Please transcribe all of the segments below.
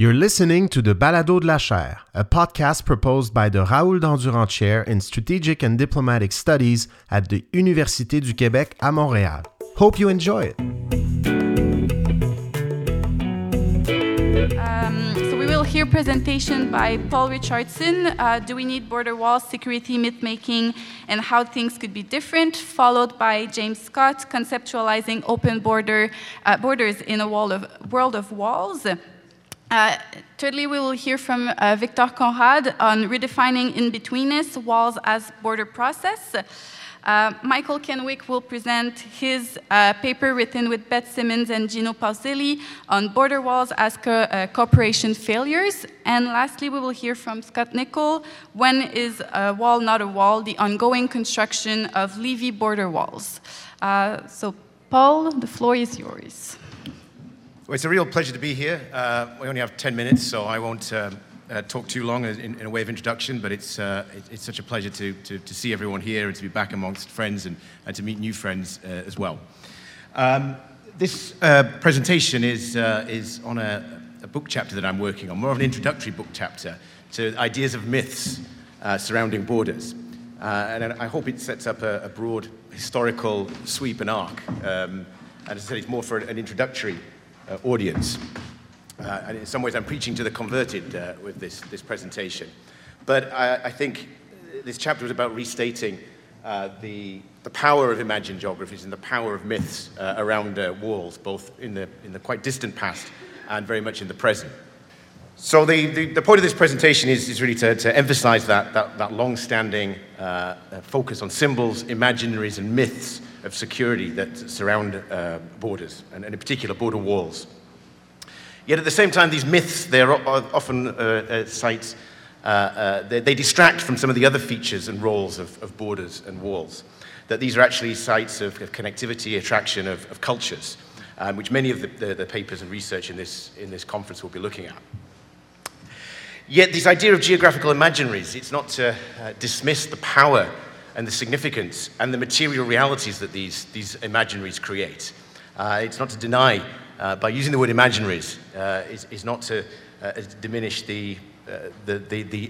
You're listening to the Balado de la Chaire, a podcast proposed by the Raoul Dandurand Chair in Strategic and Diplomatic Studies at the Université du Québec à Montréal. Hope you enjoy it. So we will hear presentation by Paul Richardson, Do We Need Border Walls, Security, Myth-Making, and How Things Could Be Different, followed by James Scott, Conceptualizing Open Borders in a World of Walls. Thirdly, we will hear from Victor Conrad on redefining in-betweenness, walls as border process. Michael Kenwick will present his paper written with Beth Simmons and Gino Pauselli on border walls as cooperation failures. And lastly, we will hear from Scott Nicol, When is a Wall Not a Wall? The Ongoing Construction of Levy Border Walls. So, Paul, the floor is yours. Well, it's a real pleasure to be here. We only have 10 minutes, so I won't talk too long in a way of introduction, but it's such a pleasure to see everyone here and to be back amongst friends and to meet new friends as well. This presentation is on a book chapter that I'm working on, more of an introductory book chapter to ideas of myths surrounding borders. And I hope it sets up a broad historical sweep and arc. As I said, it's more for an introductory audience. And in some ways I'm preaching to the converted with this presentation. But I think this chapter was about restating the power of imagined geographies and the power of myths around walls, both in the quite distant past and very much in the present. So the point of this presentation is really to emphasize that long-standing focus on symbols, imaginaries, and myths of security that surround borders, and in particular border walls. Yet at the same time, these myths, they're often sites, they distract from some of the other features and roles of borders and walls, that these are actually sites of connectivity, attraction of cultures, which many of the papers and research in this conference will be looking at. Yet this idea of geographical imaginaries, it's not to dismiss the power and the significance and the material realities that these imaginaries create. It's not to deny, by using the word imaginaries, is not to diminish the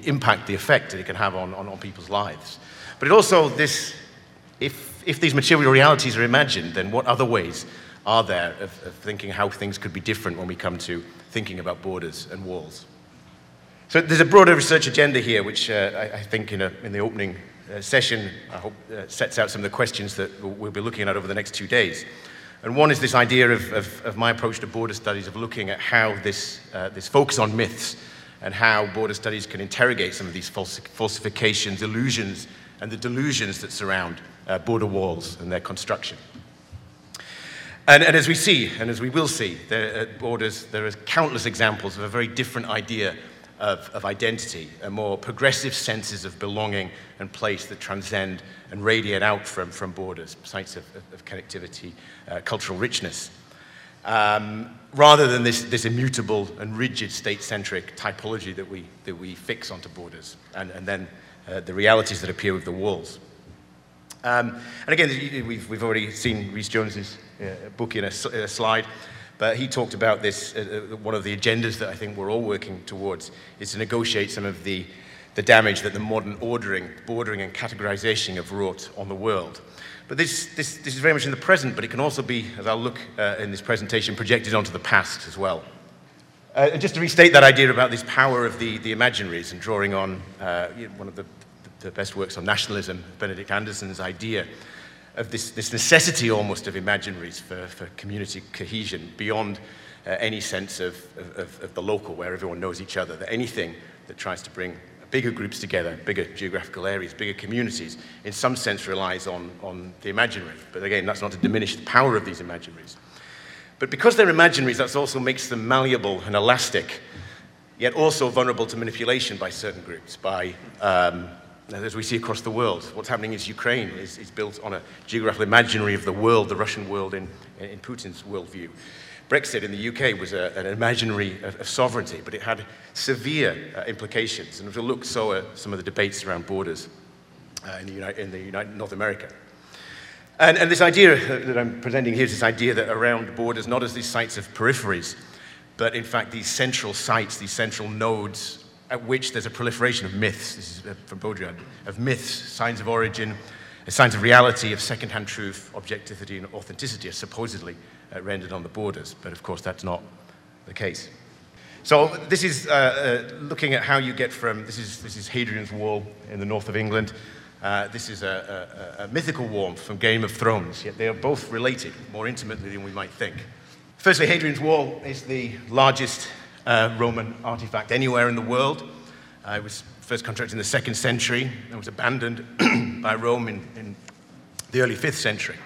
impact, the effect that it can have on people's lives. But it also, if these material realities are imagined, then what other ways are there of thinking how things could be different when we come to thinking about borders and walls? So there's a broader research agenda here, which I think in the opening session, I hope, sets out some of the questions that we'll be looking at over the next 2 days. And one is this idea of my approach to border studies, of looking at how this focus on myths and how border studies can interrogate some of these falsifications, illusions, and the delusions that surround border walls and their construction. And as we see, and as we will see, there are countless examples of a very different idea of identity, a more progressive senses of belonging and place that transcend and radiate out from borders, sites of connectivity, cultural richness, rather than this immutable and rigid state-centric typology that we fix onto borders, and then the realities that appear with the walls. And again, we've already seen Rhys Jones's book in a slide. But he talked about this, one of the agendas that I think we're all working towards is to negotiate some of the damage that the modern ordering, bordering and categorization have wrought on the world. But this is very much in the present, but it can also be, as I'll look in this presentation, projected onto the past as well. And just to restate that idea about this power of the imaginaries and drawing on one of the best works on nationalism, Benedict Anderson's idea of this necessity almost of imaginaries for community cohesion beyond any sense of the local, where everyone knows each other, that anything that tries to bring bigger groups together, bigger geographical areas, bigger communities, in some sense relies on the imaginary. But again, that's not to diminish the power of these imaginaries. But because they're imaginaries, that also makes them malleable and elastic, yet also vulnerable to manipulation by certain groups, by as we see across the world, what's happening is Ukraine is built on a geographical imaginary of the world, the Russian world in Putin's worldview. Brexit in the UK was an imaginary of sovereignty, but it had severe implications. And we'll look at some of the debates around borders in North America. And this idea that I'm presenting here is this idea that around borders, not as these sites of peripheries, but in fact these central sites, these central nodes at which there's a proliferation of myths, this is from Baudrillard, of myths, signs of origin, signs of reality, of second-hand truth, objectivity and authenticity are supposedly rendered on the borders, but of course that's not the case. So this is looking at how you get from, this is Hadrian's Wall in the north of England. This is a mythical wall from Game of Thrones, yet they are both related more intimately than we might think. Firstly, Hadrian's Wall is the largest Roman artifact anywhere in the world. It was first constructed in the 2nd century and was abandoned by Rome in the early 5th century.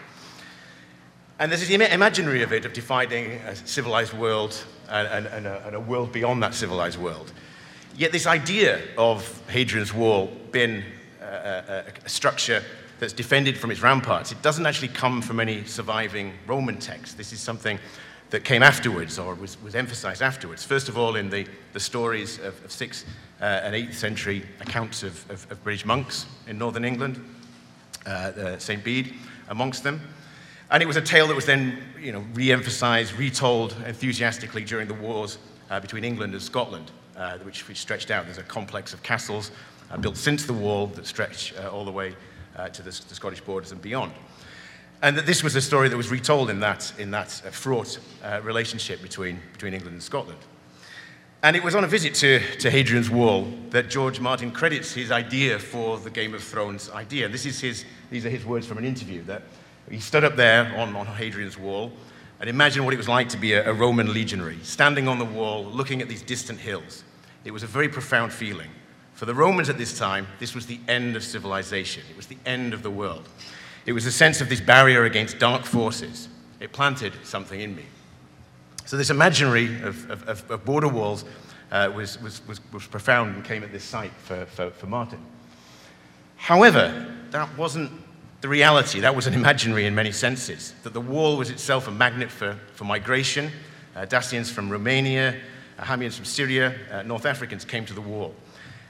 And there's this imaginary of it, of dividing a civilized world and a world beyond that civilized world. Yet this idea of Hadrian's Wall being a structure that's defended from its ramparts, it doesn't actually come from any surviving Roman text. This is something that came afterwards or was emphasized afterwards. First of all, in the stories of 6th and 8th century accounts of British monks in northern England, St. Bede amongst them. And it was a tale that was then, re-emphasized, retold enthusiastically during the wars between England and Scotland, which stretched out. There's a complex of castles built since the wall that stretch all the way to the Scottish borders and beyond. And that this was a story that was retold in that fraught relationship between England and Scotland. And it was on a visit to Hadrian's Wall that George Martin credits his idea for the Game of Thrones idea. This is these are his words from an interview that he stood up there on Hadrian's Wall and imagined what it was like to be a Roman legionary, standing on the wall, looking at these distant hills. It was a very profound feeling. For the Romans at this time, this was the end of civilization. It was the end of the world. It was a sense of this barrier against dark forces. It planted something in me. So this imaginary of border walls was profound and came at this site for Martin. However, that wasn't the reality. That was an imaginary in many senses, that the wall was itself a magnet for migration. Dacians from Romania, Hamians from Syria, North Africans came to the wall.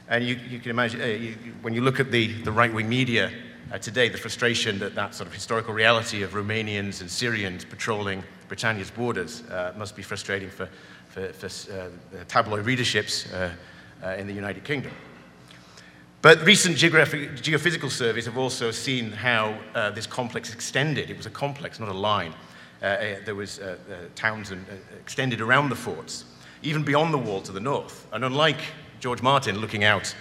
And you can imagine, when you look at the right-wing media today, the frustration that sort of historical reality of Romanians and Syrians patrolling Britannia's borders must be frustrating for tabloid readerships in the United Kingdom. But recent geophysical surveys have also seen how this complex extended. It was a complex, not a line. There was towns and extended around the forts, even beyond the wall to the north. And unlike George Martin looking out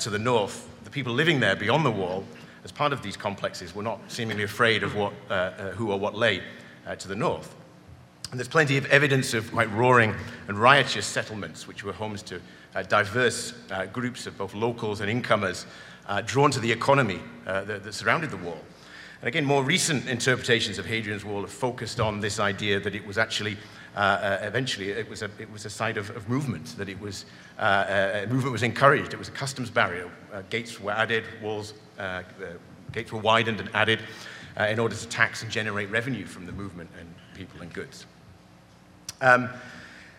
to the north, the people living there beyond the wall, as part of these complexes, were not seemingly afraid of who or what lay to the north. And there's plenty of evidence of quite roaring and riotous settlements, which were homes to diverse groups of both locals and incomers drawn to the economy that surrounded the wall. And again, more recent interpretations of Hadrian's Wall have focused on this idea that it was actually, eventually, it was a site of movement, that it was, movement was encouraged. It was a customs barrier. Gates were added, gates were widened and added in order to tax and generate revenue from the movement and people and goods.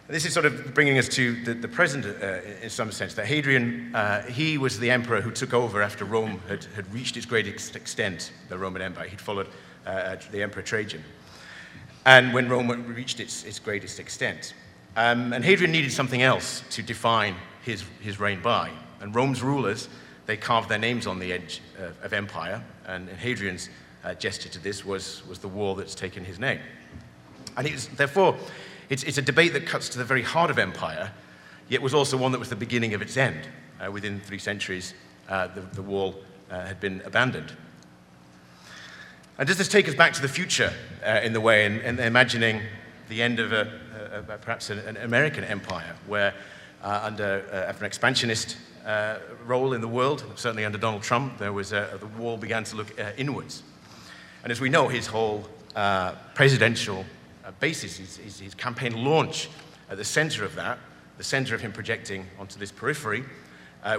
This is sort of bringing us to the present in some sense, that Hadrian, he was the emperor who took over after Rome had reached its greatest extent, the Roman Empire. He'd followed the Emperor Trajan. And when Rome reached its greatest extent. And Hadrian needed something else to define his reign by. And Rome's rulers, they carved their names on the edge of empire, and Hadrian's gesture to this was the wall that's taken his name. And it's a debate that cuts to the very heart of empire, yet was also one that was the beginning of its end. Within 3 centuries, the wall had been abandoned. And does this take us back to the future in the way, and imagining the end of perhaps an American empire, where after an expansionist role in the world, certainly under Donald Trump, there was the wall began to look inwards. And as we know, his whole presidential basis, his campaign launch, at the center of that, the center of him projecting onto this periphery,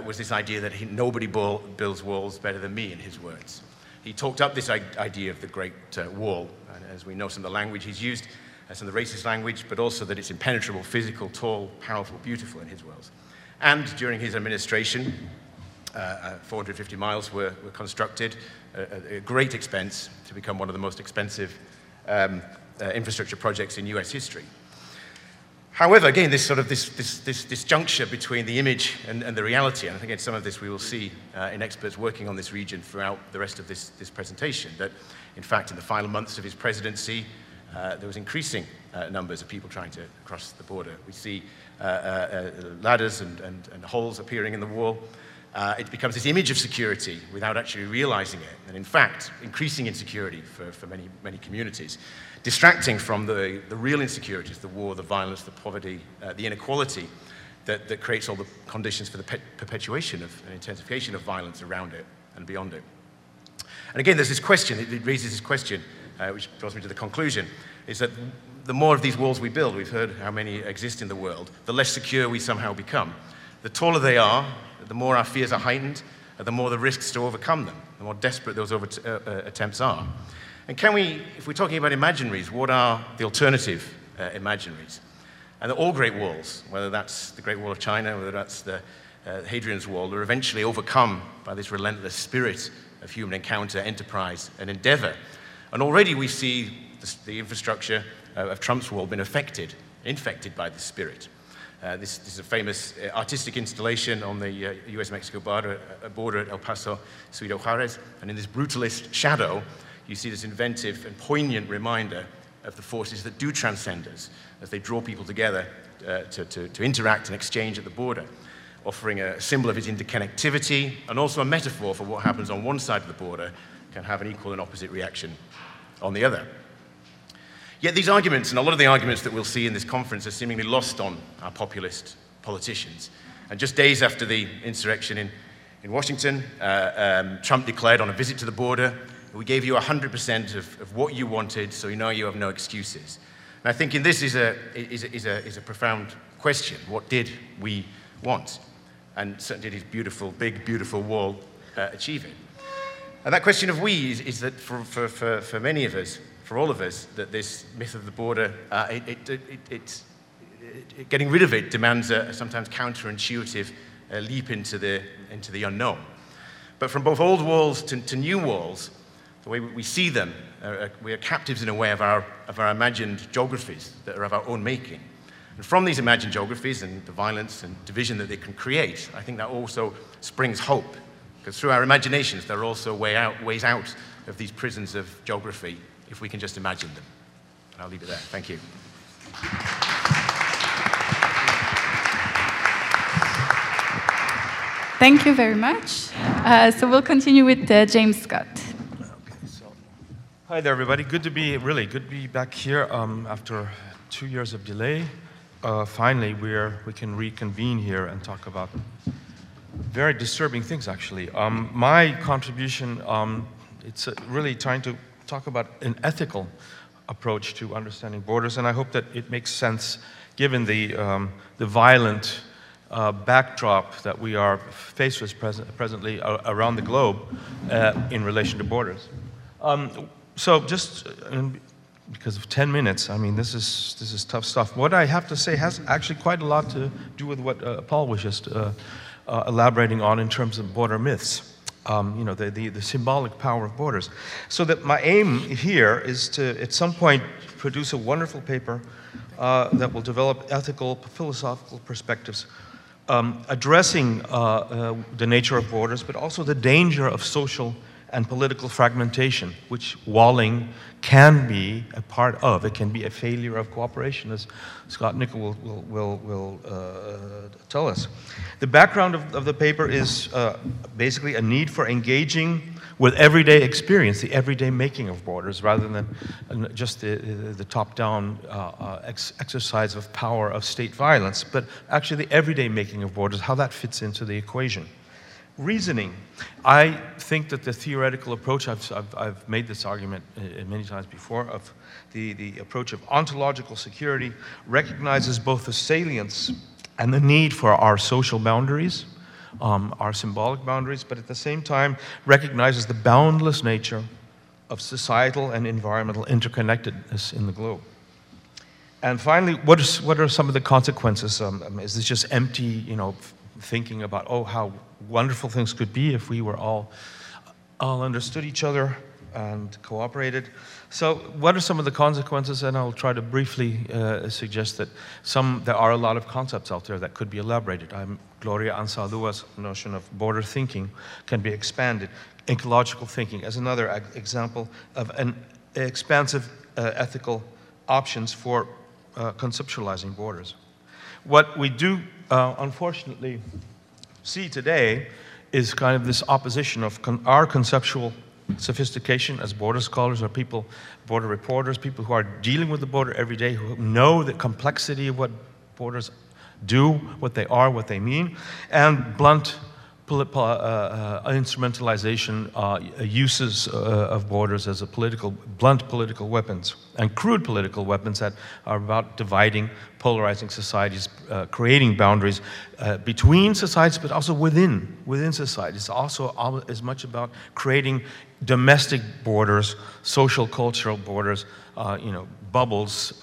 was this idea that nobody builds walls better than me, in his words. He talked up this idea of the Great Wall, and as we know, some of the language he's used, some of the racist language, but also that it's impenetrable, physical, tall, powerful, beautiful in his words. And during his administration, 450 miles were constructed at great expense to become one of the most expensive infrastructure projects in US history. However, again, this sort of this juncture between the image and the reality, and I think some of this we will see in experts working on this region throughout the rest of this presentation, that in fact in the final months of his presidency, there was increasing numbers of people trying to cross the border. We see ladders and holes appearing in the wall. It becomes this image of security without actually realizing it, and in fact, increasing insecurity for many, many communities, distracting from the real insecurities, the war, the violence, the poverty, the inequality that creates all the conditions for the perpetuation of and intensification of violence around it and beyond it. And again, there's this question, it raises this question, which draws me to the conclusion, is that the more of these walls we build, we've heard how many exist in the world, the less secure we somehow become. The taller they are, the more our fears are heightened, the more the risks to overcome them, the more desperate those attempts are. And can we, if we're talking about imaginaries, what are the alternative imaginaries? And all great walls, whether that's the Great Wall of China, whether that's the Hadrian's Wall, are eventually overcome by this relentless spirit of human encounter, enterprise, and endeavor. And already we see the infrastructure of Trump's wall been infected by the spirit. This is a famous artistic installation on the US-Mexico border at El Paso, Ciudad Juárez, and in this brutalist shadow, you see this inventive and poignant reminder of the forces that do transcend us as they draw people together to interact and exchange at the border, offering a symbol of its interconnectivity and also a metaphor for what happens on one side of the border can have an equal and opposite reaction on the other. Yet these arguments, and a lot of the arguments that we'll see in this conference, are seemingly lost on our populist politicians. And just days after the insurrection in Washington, Trump declared on a visit to the border, we gave you 100% of what you wanted, so now you have no excuses. And I think in this is a profound question. What did we want? And certainly did his beautiful, big, beautiful wall achieve it? And that question of we is that for many of us, for all of us, that this myth of the border, getting rid of it demands a sometimes counterintuitive leap into the unknown. But from both old walls to new walls, the way we see them, we are captives in a way of our imagined geographies that are of our own making. And from these imagined geographies and the violence and division that they can create, I think that also springs hope, because through our imaginations, there are also ways out of these prisons of geography, if we can just imagine them. And I'll leave it there. Thank you. Thank you very much. So we'll continue with James Scott. Hi there, everybody. Good to be back here after 2 years of delay. Finally, we can reconvene here and talk about very disturbing things, actually. My contribution, it's really trying to talk about an ethical approach to understanding borders, and I hope that it makes sense given the violent backdrop that we are faced with presently around the globe in relation to borders. So just because of 10 minutes, I mean, this is tough stuff. What I have to say has actually quite a lot to do with what Paul was just elaborating on in terms of border myths. The symbolic power of borders. So that my aim here is to, at some point, produce a wonderful paper that will develop ethical, philosophical perspectives addressing the nature of borders, but also the danger of social and political fragmentation, which walling can be a part of. It can be a failure of cooperation, as Scott Nicol will tell us. The background of the paper is basically a need for engaging with everyday experience, the everyday making of borders, rather than just the top-down exercise of power of state violence, but actually the everyday making of borders, how that fits into the equation. Reasoning. I think that the theoretical approach, I've made this argument many times before, of the approach of ontological security recognizes both the salience and the need for our social boundaries, our symbolic boundaries, but at the same time recognizes the boundless nature of societal and environmental interconnectedness in the globe. And finally, what are some of the consequences? Is this just empty, thinking about, how wonderful things could be if we were all understood each other, and cooperated. So what are some of the consequences? And I'll try to briefly suggest that there are a lot of concepts out there that could be elaborated. Gloria Anzalua's notion of border thinking can be expanded. Ecological thinking as another example of an expansive ethical options for conceptualizing borders. What we do, unfortunately, see today is kind of this opposition of our conceptual sophistication as border scholars or people, border reporters, people who are dealing with the border every day, who know the complexity of what borders do, what they are, what they mean, and blunt instrumentalization uses of borders as a blunt political weapons and crude political weapons that are about dividing, polarizing societies, creating boundaries between societies, but also within societies. It's also as much about creating domestic borders, social, cultural borders, bubbles,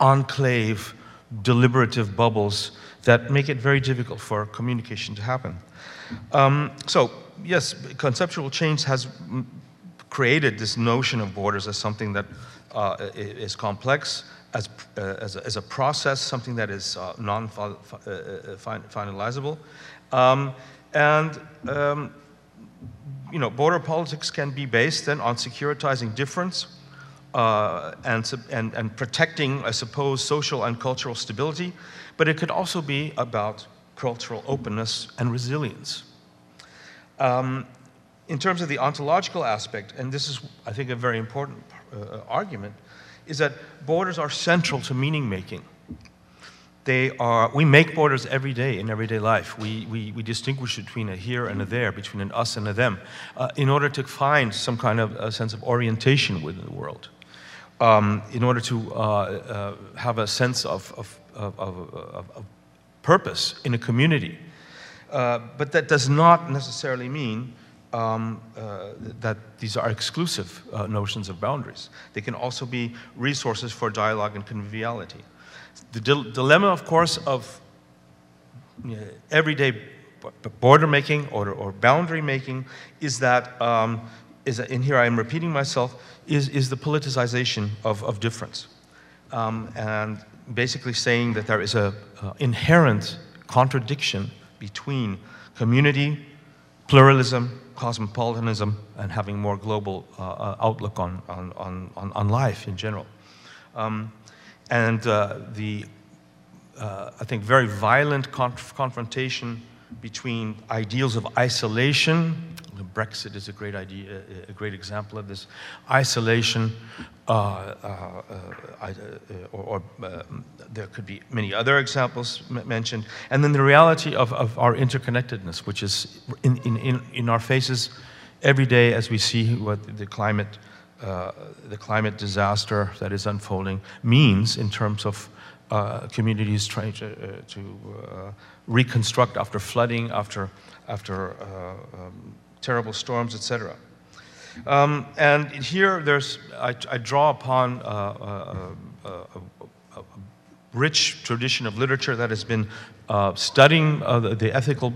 enclave, deliberative bubbles that make it very difficult for communication to happen. So, yes, conceptual change has created this notion of borders as something that is complex, as a process, something that is non-finalizable. Border politics can be based then on securitizing difference, and protecting, I suppose, social and cultural stability, but it could also be about cultural openness and resilience. In terms of the ontological aspect, and this is, I think, a very important argument, is that borders are central to meaning-making. We make borders every day in everyday life. We distinguish between a here and a there, between an us and a them, in order to find some kind of a sense of orientation within the world. In order to have a sense of purpose in a community. But that does not necessarily mean that these are exclusive notions of boundaries. They can also be resources for dialogue and conviviality. The dilemma, of course, of everyday border making or boundary making is that and here I am repeating myself, is the politicization of difference. And basically saying that there is an inherent contradiction between community, pluralism, cosmopolitanism, and having more global outlook on life in general. I think, very violent confrontation between ideals of isolation. Brexit is a great example of this. Isolation, there could be many other examples mentioned. And then the reality of our interconnectedness, which is in our faces every day as we see what the climate disaster that is unfolding means in terms of communities trying to reconstruct after flooding, after terrible storms, etc. And here, I draw upon a rich tradition of literature that has been studying the ethical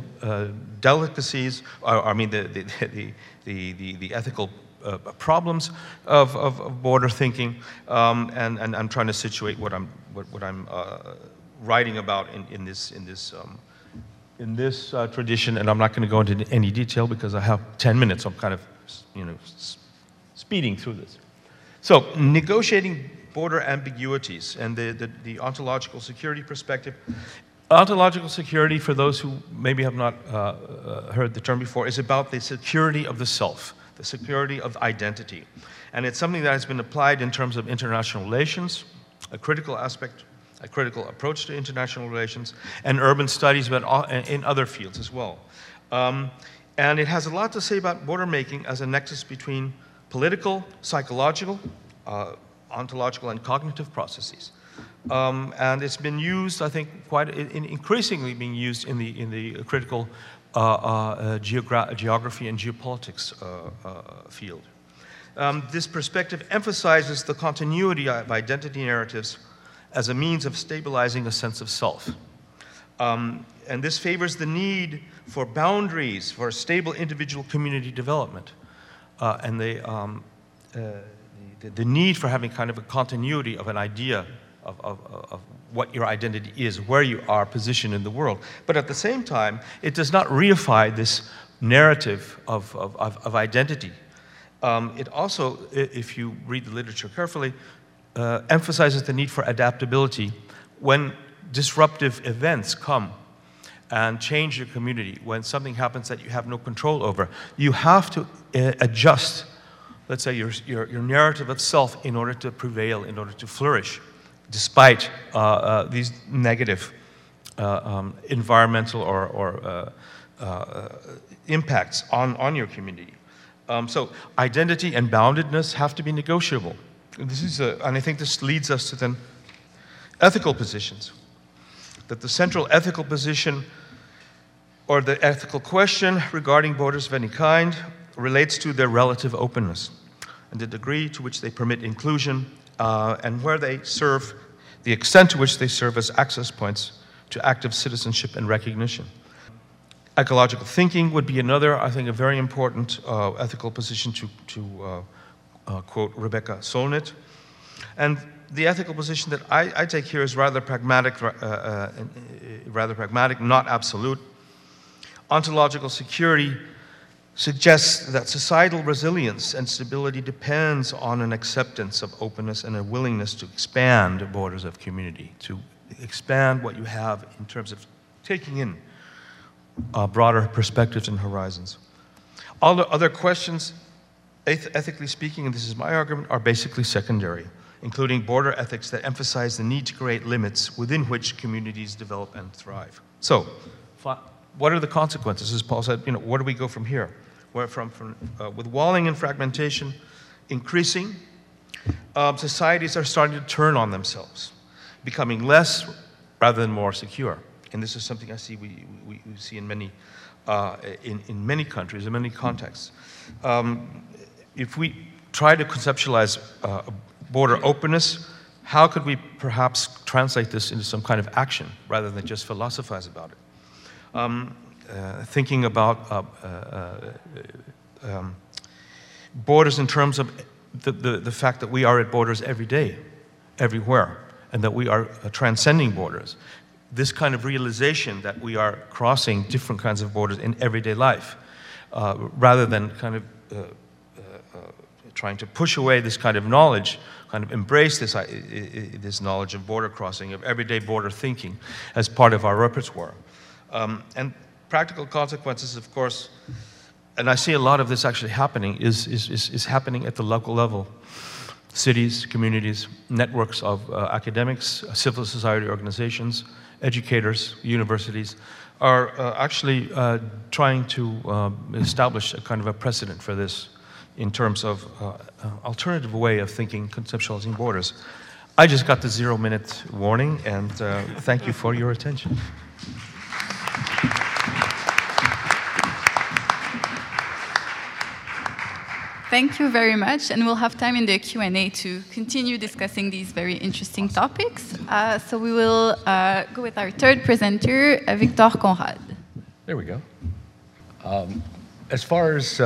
delicacies. The ethical problems of border thinking, and I'm trying to situate what I'm writing about in this tradition, and I'm not going to go into any detail because I have 10 minutes. So I'm kind of speeding through this. So negotiating border ambiguities and the ontological security perspective. Ontological security, for those who maybe have not heard the term before, is about the security of the self. The security of identity. And it's something that has been applied in terms of international relations, a critical aspect, a critical approach to international relations, and urban studies, but in other fields as well. And it has a lot to say about border making as a nexus between political, psychological, ontological, and cognitive processes. And it's been used, I think, increasingly being used in the critical geography and geopolitics field. This perspective emphasizes the continuity of identity narratives as a means of stabilizing a sense of self. And this favors the need for boundaries for stable individual community development. and the need for having kind of a continuity of an idea of what your identity is, where you are positioned in the world. But at the same time, it does not reify this narrative of identity. It also, if you read the literature carefully, emphasizes the need for adaptability when disruptive events come and change your community, when something happens that you have no control over. You have to adjust, let's say, your narrative of self in order to prevail, in order to flourish, despite these negative environmental or impacts on your community. So identity and boundedness have to be negotiable. This is and I think this leads us to then ethical positions. That the central ethical position or the ethical question regarding borders of any kind relates to their relative openness and the degree to which they permit inclusion and where they serve, the extent to which they serve as access points to active citizenship and recognition. Ecological thinking would be another, I think, a very important ethical position to quote Rebecca Solnit. And the ethical position that I take here is rather pragmatic, not absolute. Ontological security suggests that societal resilience and stability depends on an acceptance of openness and a willingness to expand the borders of community, to expand what you have in terms of taking in broader perspectives and horizons. All the other questions, ethically speaking, and this is my argument, are basically secondary, including border ethics that emphasize the need to create limits within which communities develop and thrive. So, what are the consequences? As Paul said, where do we go from here? Where from with walling and fragmentation increasing, societies are starting to turn on themselves, becoming less rather than more secure. And this is something I see we see in many in many countries, in many contexts. If we try to conceptualize border openness, how could we perhaps translate this into some kind of action rather than just philosophize about it? Thinking about borders in terms of the fact that we are at borders every day, everywhere, and that we are transcending borders. This kind of realization that we are crossing different kinds of borders in everyday life, rather than kind of trying to push away this kind of knowledge, kind of embrace this knowledge of border crossing, of everyday border thinking as part of our repertoire. And practical consequences, of course, and I see a lot of this actually happening, is happening at the local level. Cities, communities, networks of academics, civil society organizations, educators, universities are actually trying to establish a kind of a precedent for this in terms of alternative way of thinking, conceptualizing borders. I just got the 0-minute warning, and thank you for your attention. Thank you very much, and we'll have time in the Q&A to continue discussing these very interesting topics. So we will go with our third presenter, Victor Conrad. There we go. As far as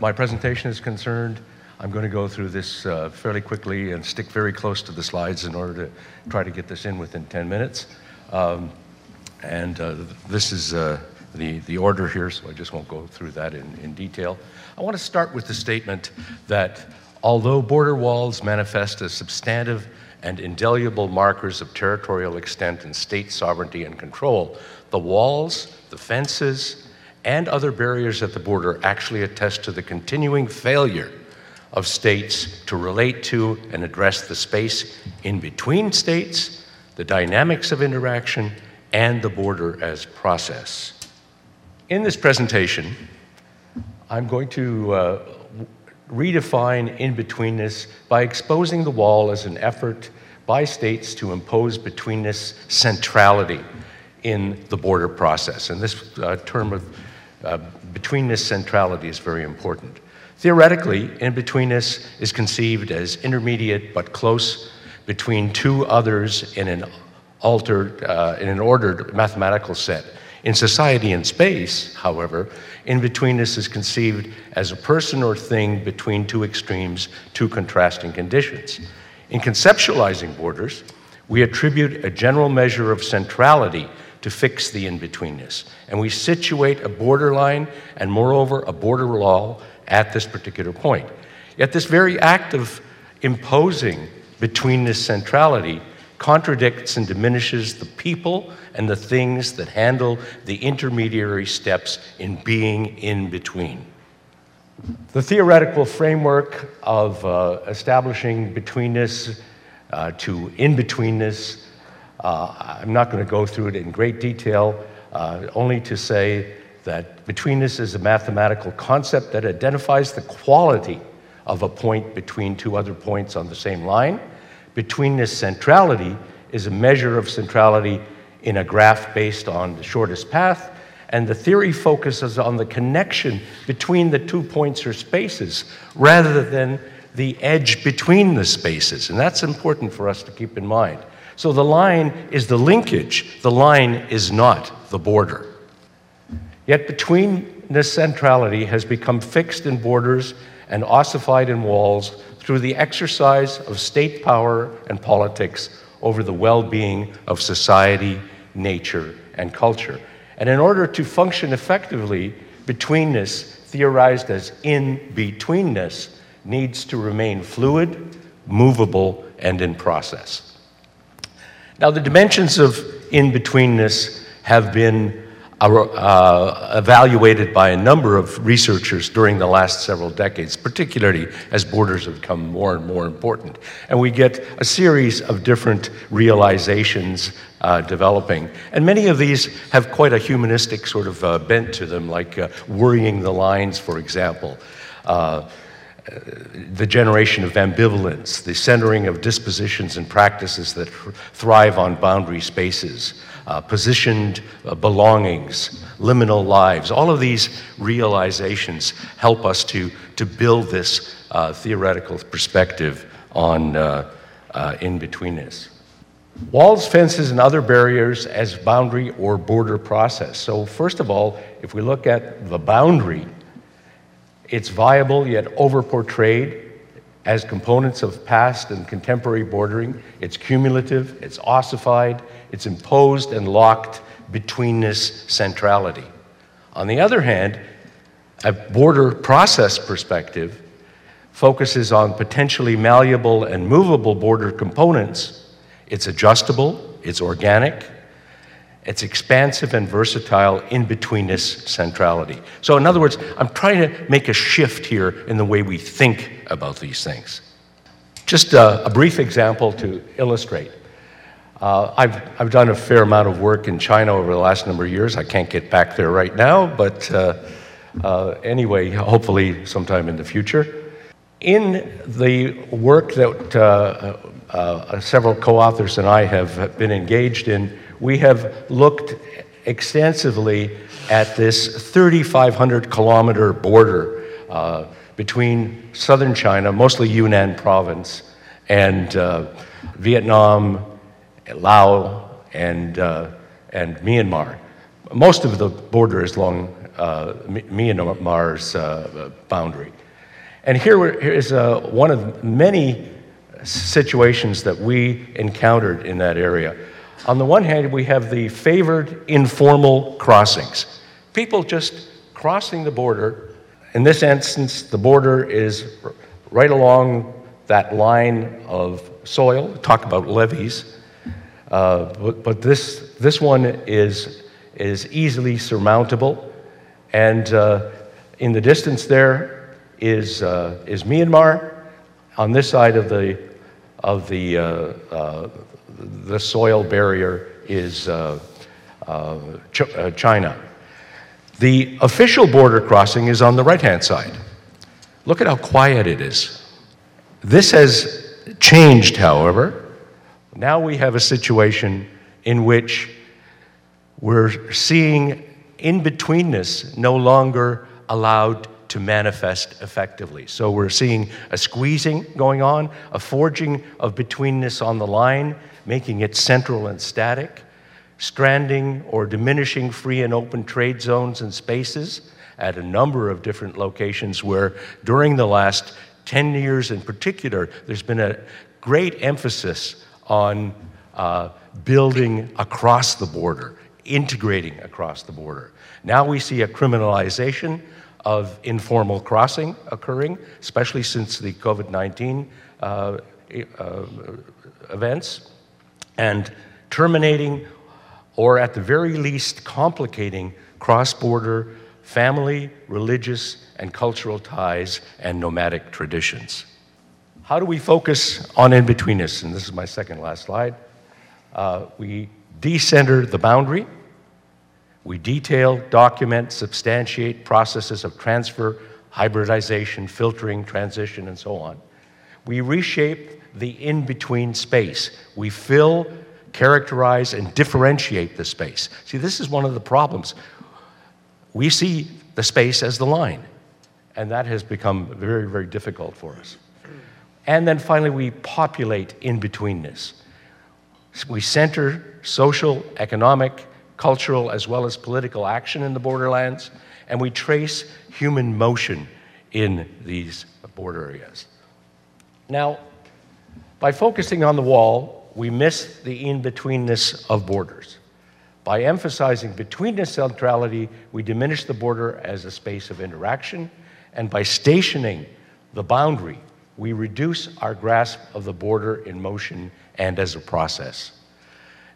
my presentation is concerned, I'm going to go through this fairly quickly and stick very close to the slides in order to try to get this in within 10 minutes. This is the order here, so I just won't go through that in detail. I want to start with the statement that although border walls manifest as substantive and indelible markers of territorial extent and state sovereignty and control, the walls, the fences, and other barriers at the border actually attest to the continuing failure of states to relate to and address the space in between states, the dynamics of interaction, and the border as process. In this presentation, I'm going to redefine in-betweenness by exposing the wall as an effort by states to impose betweenness centrality in the border process. And this term of betweenness centrality is very important. Theoretically, in-betweenness is conceived as intermediate but close between two others in an ordered mathematical set. In society and space, however, in-betweenness is conceived as a person or thing between two extremes, two contrasting conditions. In conceptualizing borders, we attribute a general measure of centrality to fix the in-betweenness, and we situate a borderline and, moreover, a border law at this particular point. Yet this very act of imposing betweenness centrality contradicts and diminishes the people and the things that handle the intermediary steps in being in between. The theoretical framework of establishing betweenness to in-betweenness, I'm not going to go through it in great detail, only to say that betweenness is a mathematical concept that identifies the quality of a point between two other points on the same line. Betweenness centrality is a measure of centrality in a graph based on the shortest path, and the theory focuses on the connection between the two points or spaces rather than the edge between the spaces, and that's important for us to keep in mind. So the line is the linkage, the line is not the border. Yet betweenness centrality has become fixed in borders and ossified in walls through the exercise of state power and politics over the well-being of society, nature, and culture. And in order to function effectively, betweenness, theorized as in-betweenness, needs to remain fluid, movable, and in process. Now, the dimensions of in-betweenness have been evaluated by a number of researchers during the last several decades, particularly as borders have become more and more important. And we get a series of different realizations developing. And many of these have quite a humanistic sort of bent to them, like worrying the lines, for example. The generation of ambivalence, the centering of dispositions and practices that thrive on boundary spaces, positioned belongings, liminal lives. All of these realizations help us to build this theoretical perspective on in-betweenness. Walls, fences, and other barriers as boundary or border process. So first of all, if we look at the boundary, it's viable yet overportrayed as components of past and contemporary bordering. It's cumulative, it's ossified, it's imposed and locked betweenness centrality. On the other hand, a border process perspective focuses on potentially malleable and movable border components. It's adjustable, it's organic, it's expansive and versatile in-betweenness centrality. So in other words, I'm trying to make a shift here in the way we think about these things. Just a brief example to illustrate. I've done a fair amount of work in China over the last number of years. I can't get back there right now, but anyway, hopefully sometime in the future. In the work that several co-authors and I have been engaged in, we have looked extensively at this 3,500-kilometer border between southern China, mostly Yunnan province, and Vietnam, Laos, and Myanmar. Most of the border is along Myanmar's boundary. And here is one of many situations that we encountered in that area. On the one hand, we have the favored informal crossings. People just crossing the border. In this instance, the border is right along that line of soil. Talk about levees. But this one is easily surmountable. And in the distance there is Myanmar. On this side of the soil barrier is China. The official border crossing is on the right-hand side. Look at how quiet it is. This has changed, however. Now we have a situation in which we're seeing in-betweenness no longer allowed to manifest effectively. So we're seeing a squeezing going on, a forging of betweenness on the line, making it central and static, stranding or diminishing free and open trade zones and spaces at a number of different locations where, during the last 10 years in particular, there's been a great emphasis on building across the border, integrating across the border. Now we see a criminalization of informal crossing occurring, especially since the COVID-19 events, and terminating or at the very least complicating cross-border family, religious, and cultural ties and nomadic traditions. How do we focus on in-betweenness? And this is my second last slide. We decenter the boundary. We detail, document, substantiate processes of transfer, hybridization, filtering, transition, and so on. We reshape the in-between space. We fill, characterize, and differentiate the space. See, this is one of the problems. We see the space as the line, and that has become very, very difficult for us. And then finally, we populate in-betweenness. We center social, economic, cultural, as well as political action in the borderlands, and we trace human motion in these border areas. Now, by focusing on the wall, we miss the in-betweenness of borders. By emphasizing betweenness centrality, we diminish the border as a space of interaction, and by stationing the boundary, we reduce our grasp of the border in motion and as a process.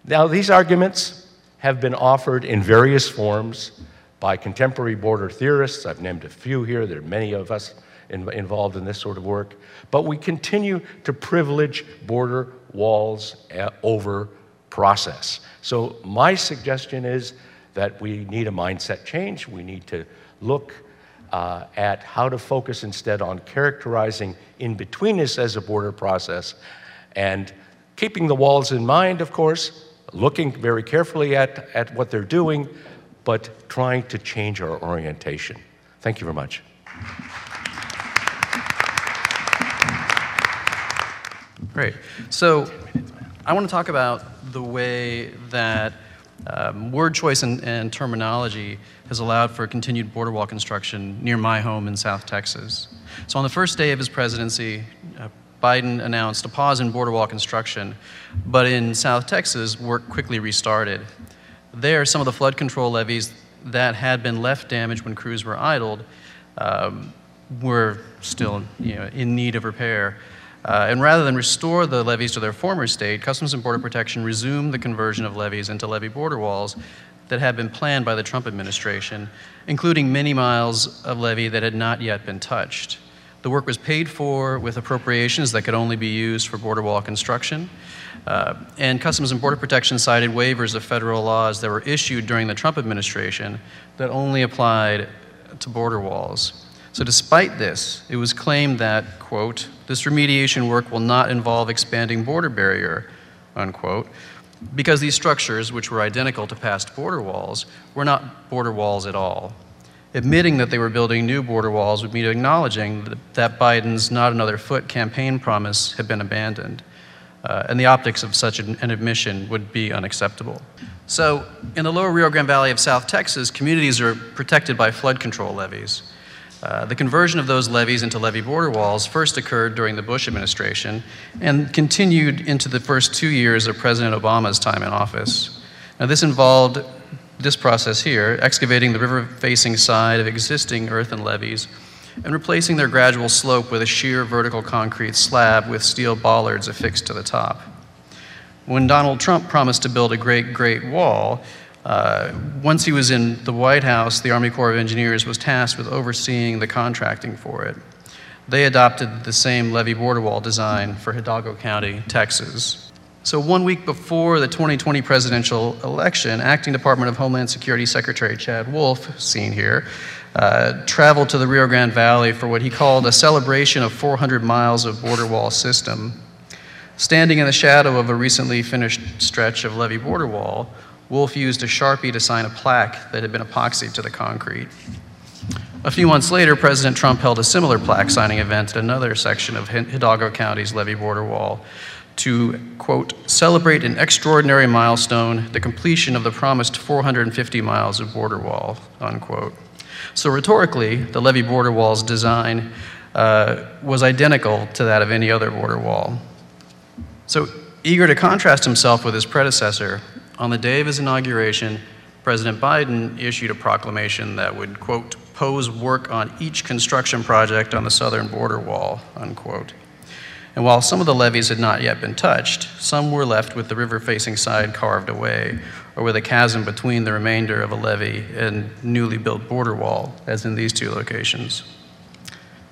Now, these arguments have been offered in various forms by contemporary border theorists. I've named a few here. There are many of us involved in this sort of work. But we continue to privilege border walls over process. So my suggestion is that we need a mindset change. We need to look at how to focus instead on characterizing in-betweenness as a border process, and keeping the walls in mind, of course, looking very carefully at what they're doing, but trying to change our orientation. Thank you very much. Great. So I want to talk about the way that word choice and terminology has allowed for continued border wall construction near my home in South Texas. So on the first day of his presidency, Biden announced a pause in border wall construction, but in South Texas, work quickly restarted. There, some of the flood control levees that had been left damaged when crews were idled were still in need of repair. And rather than restore the levees to their former state, Customs and Border Protection resumed the conversion of levees into levee border walls that had been planned by the Trump administration, including many miles of levee that had not yet been touched. The work was paid for with appropriations that could only be used for border wall construction. And Customs and Border Protection cited waivers of federal laws that were issued during the Trump administration that only applied to border walls. So despite this, it was claimed that, quote, this remediation work will not involve expanding border barrier, unquote, because these structures, which were identical to past border walls, were not border walls at all. Admitting that they were building new border walls would mean acknowledging that Biden's Not Another Foot campaign promise had been abandoned. And the optics of such an admission would be unacceptable. So in the lower Rio Grande Valley of South Texas, communities are protected by flood control levees. The conversion of those levees into levee border walls first occurred during the Bush administration and continued into the first 2 years of President Obama's time in office. Now this involved this process here, excavating the river-facing side of existing earthen levees and replacing their gradual slope with a sheer vertical concrete slab with steel bollards affixed to the top. When Donald Trump promised to build a great, great wall, once he was in the White House, the Army Corps of Engineers was tasked with overseeing the contracting for it. They adopted the same levee border wall design for Hidalgo County, Texas. So 1 week before the 2020 presidential election, Acting Department of Homeland Security Secretary Chad Wolf, seen here, traveled to the Rio Grande Valley for what he called a celebration of 400 miles of border wall system. Standing in the shadow of a recently finished stretch of levee border wall, Wolf used a Sharpie to sign a plaque that had been epoxied to the concrete. A few months later, President Trump held a similar plaque signing event at another section of Hidalgo County's levee border wall, to, quote, celebrate an extraordinary milestone, the completion of the promised 450 miles of border wall, unquote. So rhetorically, the Levy border wall's design was identical to that of any other border wall. So eager to contrast himself with his predecessor, on the day of his inauguration, President Biden issued a proclamation that would, quote, pose work on each construction project on the southern border wall, unquote. And while some of the levees had not yet been touched, some were left with the river-facing side carved away, or with a chasm between the remainder of a levee and newly built border wall, as in these two locations.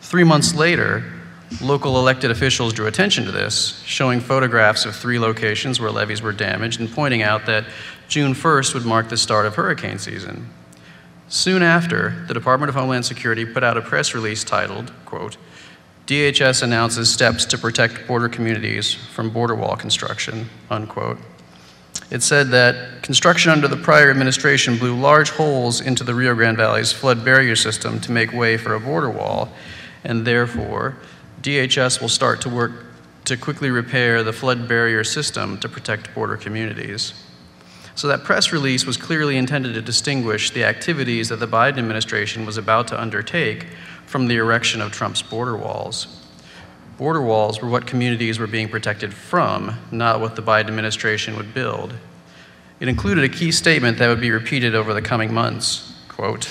3 months later, local elected officials drew attention to this, showing photographs of three locations where levees were damaged and pointing out that June 1st would mark the start of hurricane season. Soon after, the Department of Homeland Security put out a press release titled, quote, DHS announces steps to protect border communities from border wall construction, unquote. It said that construction under the prior administration blew large holes into the Rio Grande Valley's flood barrier system to make way for a border wall, and therefore, DHS will start to work to quickly repair the flood barrier system to protect border communities. So that press release was clearly intended to distinguish the activities that the Biden administration was about to undertake from the erection of Trump's border walls. Border walls were what communities were being protected from, not what the Biden administration would build. It included a key statement that would be repeated over the coming months, quote,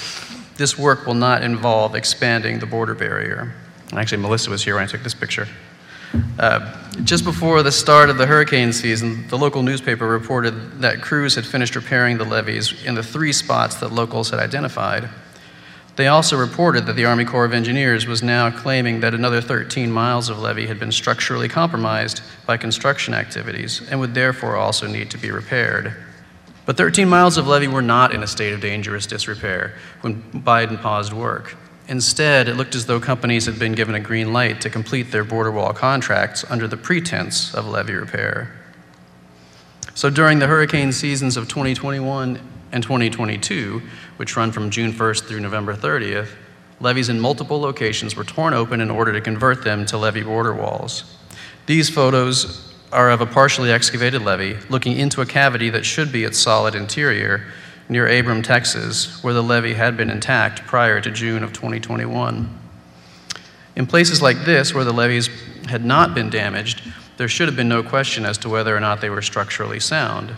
this work will not involve expanding the border barrier. Actually, Melissa was here when I took this picture. Just before the start of the hurricane season, the local newspaper reported that crews had finished repairing the levees in the three spots that locals had identified. They also reported that the Army Corps of Engineers was now claiming that another 13 miles of levee had been structurally compromised by construction activities and would therefore also need to be repaired. But 13 miles of levee were not in a state of dangerous disrepair when Biden paused work. Instead, it looked as though companies had been given a green light to complete their border wall contracts under the pretense of levee repair. So during the hurricane seasons of 2021 and 2022, which run from June 1st through November 30th, levees in multiple locations were torn open in order to convert them to levee border walls. These photos are of a partially excavated levee looking into a cavity that should be its solid interior, near Abram, Texas, where the levee had been intact prior to June of 2021. In places like this, where the levees had not been damaged, there should have been no question as to whether or not they were structurally sound.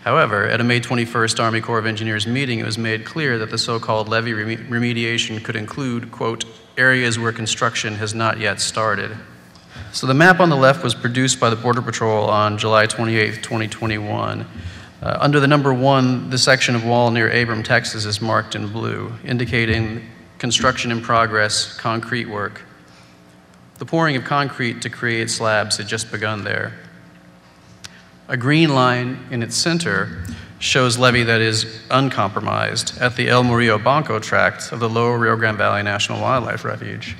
However, at a May 21st Army Corps of Engineers meeting, it was made clear that the so-called levee remediation could include, quote, areas where construction has not yet started. So the map on the left was produced by the Border Patrol on July 28, 2021. Under the number 1, the section of wall near Abram, Texas is marked in blue, indicating construction in progress, concrete work. The pouring of concrete to create slabs had just begun there. A green line in its center shows levee that is uncompromised at the El Morillo Banco tract of the Lower Rio Grande Valley National Wildlife Refuge.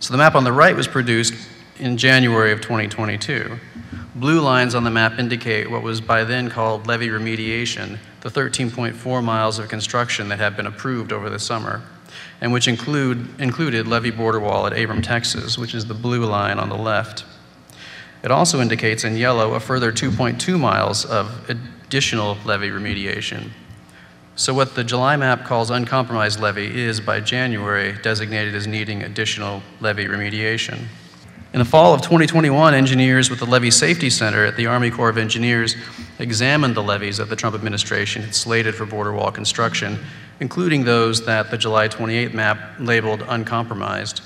So the map on the right was produced in January of 2022. Blue lines on the map indicate what was by then called levee remediation, the 13.4 miles of construction that had been approved over the summer, and which included levee border wall at Abram, Texas, which is the blue line on the left. It also indicates in yellow a further 2.2 miles of additional levee remediation. So what the July map calls uncompromised levee is, by January, designated as needing additional levee remediation. In the fall of 2021, engineers with the Levee Safety Center at the Army Corps of Engineers examined the levees that the Trump administration had slated for border wall construction, including those that the July 28 map labeled uncompromised.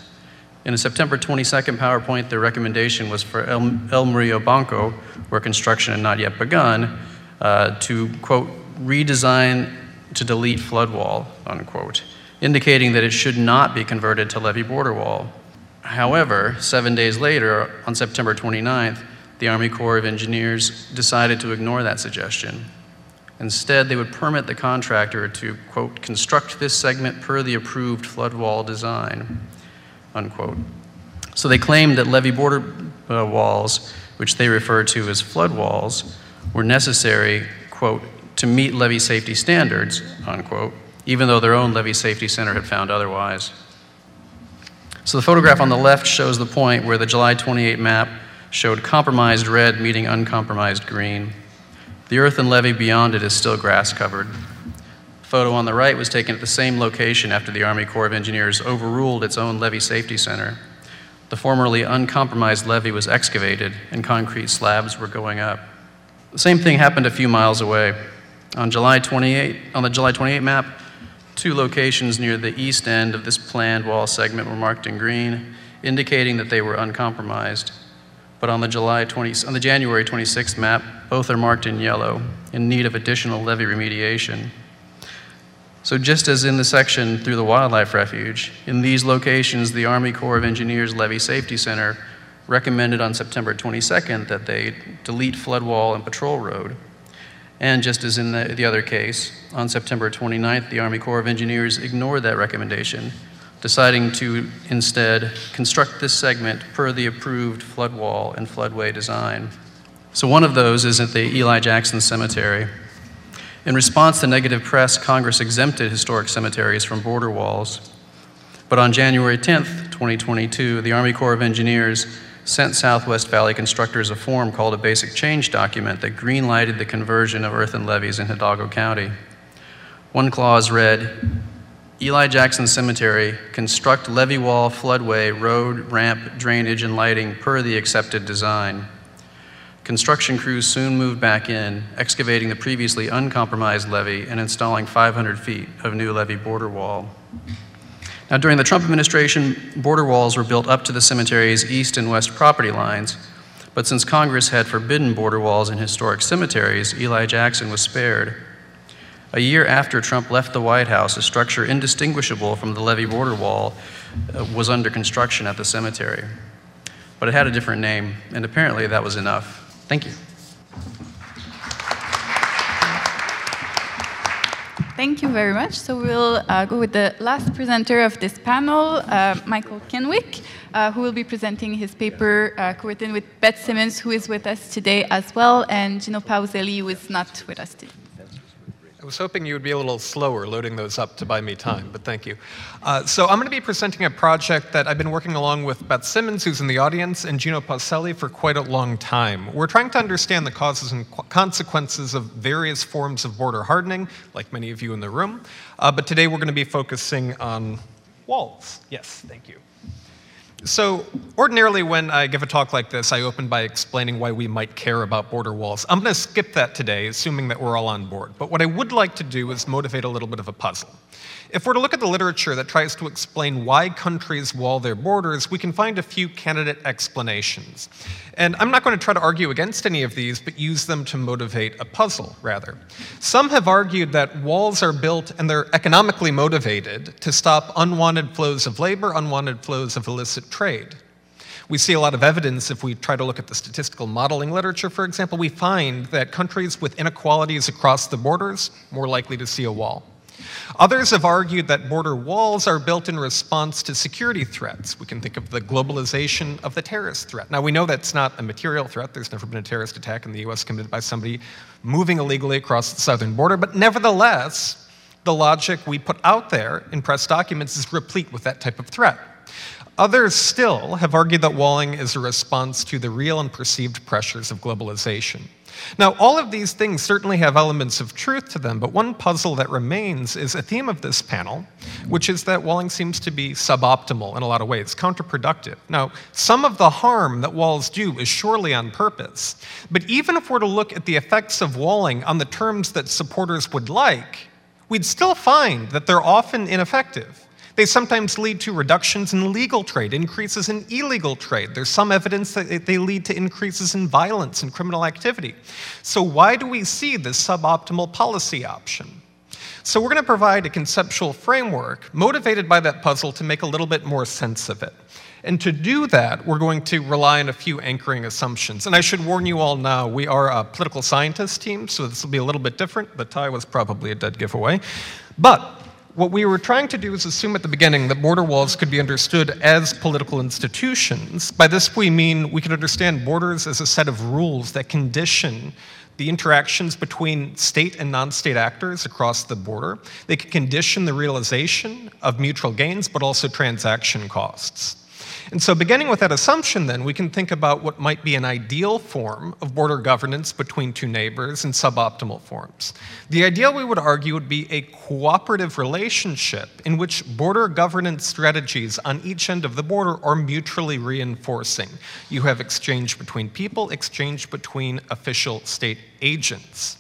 In a September 22nd PowerPoint, their recommendation was for El Murillo Banco, where construction had not yet begun, to, quote, redesign to delete flood wall, unquote, indicating that it should not be converted to levee border wall. However, 7 days later, on September 29th, the Army Corps of Engineers decided to ignore that suggestion. Instead, they would permit the contractor to, quote, construct this segment per the approved flood wall design, unquote. So they claimed that levee border walls, which they refer to as flood walls, were necessary, quote, to meet levee safety standards, unquote, even though their own Levee Safety Center had found otherwise. So the photograph on the left shows the point where the July 28 map showed compromised red meeting uncompromised green. The earth and levee beyond it is still grass-covered. The photo on the right was taken at the same location after the Army Corps of Engineers overruled its own levee safety center. The formerly uncompromised levee was excavated and concrete slabs were going up. The same thing happened a few miles away. On the July 28 map, two locations near the east end of this planned wall segment were marked in green, indicating that they were uncompromised. But on the January 26th map, both are marked in yellow, in need of additional levee remediation. So just as in the section through the wildlife refuge, in these locations, the Army Corps of Engineers Levee Safety Center recommended on September 22nd that they delete flood wall and patrol road. And just as in the other case, on September 29th, the Army Corps of Engineers ignored that recommendation, deciding to instead construct this segment per the approved flood wall and floodway design. So one of those is at the Eli Jackson Cemetery. In response to negative press, Congress exempted historic cemeteries from border walls. But on January 10th, 2022, the Army Corps of Engineers sent Southwest Valley constructors a form called a basic change document that green-lighted the conversion of earthen levees in Hidalgo County. One clause read, Eli Jackson Cemetery, construct levee wall, floodway, road, ramp, drainage, and lighting per the accepted design. Construction crews soon moved back in, excavating the previously uncompromised levee and installing 500 feet of new levee border wall. Now, during the Trump administration, border walls were built up to the cemetery's east and west property lines, but since Congress had forbidden border walls in historic cemeteries, Eli Jackson was spared. A year after Trump left the White House, a structure indistinguishable from the levee border wall was under construction at the cemetery. But it had a different name, and apparently that was enough. Thank you. Thank you very much. So we'll go with the last presenter of this panel, Michael Kenwick, who will be presenting his paper co-written with Beth Simmons, who is with us today as well, and Gino Pauselli, who is not with us today. I was hoping you would be a little slower loading those up to buy me time, but thank you. So I'm going to be presenting a project that I've been working along with Beth Simmons, who's in the audience, and Gino Pauselli for quite a long time. We're trying to understand the causes and consequences of various forms of border hardening, like many of you in the room. But today we're going to be focusing on walls. Yes, thank you. So ordinarily when I give a talk like this, I open by explaining why we might care about border walls. I'm going to skip that today, assuming that we're all on board. But what I would like to do is motivate a little bit of a puzzle. If we're to look at the literature that tries to explain why countries wall their borders, we can find a few candidate explanations. And I'm not going to try to argue against any of these, but use them to motivate a puzzle, rather. Some have argued that walls are built and they're economically motivated to stop unwanted flows of labor, unwanted flows of illicit trade. We see a lot of evidence if we try to look at the statistical modeling literature, for example. We find that countries with inequalities across the borders are more likely to see a wall. Others have argued that border walls are built in response to security threats. We can think of the globalization of the terrorist threat. Now, we know that's not a material threat. There's never been a terrorist attack in the U.S. committed by somebody moving illegally across the southern border, but nevertheless, the logic we put out there in press documents is replete with that type of threat. Others still have argued that walling is a response to the real and perceived pressures of globalization. Now, all of these things certainly have elements of truth to them, but one puzzle that remains is a theme of this panel, which is that walling seems to be suboptimal in a lot of ways, counterproductive. Now, some of the harm that walls do is surely on purpose, but even if we're to look at the effects of walling on the terms that supporters would like, we'd still find that they're often ineffective. They sometimes lead to reductions in legal trade, increases in illegal trade. There's some evidence that they lead to increases in violence and criminal activity. So why do we see this suboptimal policy option? So we're going to provide a conceptual framework motivated by that puzzle to make a little bit more sense of it. And to do that, we're going to rely on a few anchoring assumptions. And I should warn you all now, we are a political scientist team, so this will be a little bit different. The tie was probably a dead giveaway. But what we were trying to do is assume at the beginning that border walls could be understood as political institutions. By this we mean we can understand borders as a set of rules that condition the interactions between state and non-state actors across the border. They can condition the realization of mutual gains, but also transaction costs. And so beginning with that assumption, then, we can think about what might be an ideal form of border governance between two neighbors and suboptimal forms. The ideal, we would argue, would be a cooperative relationship in which border governance strategies on each end of the border are mutually reinforcing. You have exchange between people, exchange between official state agents.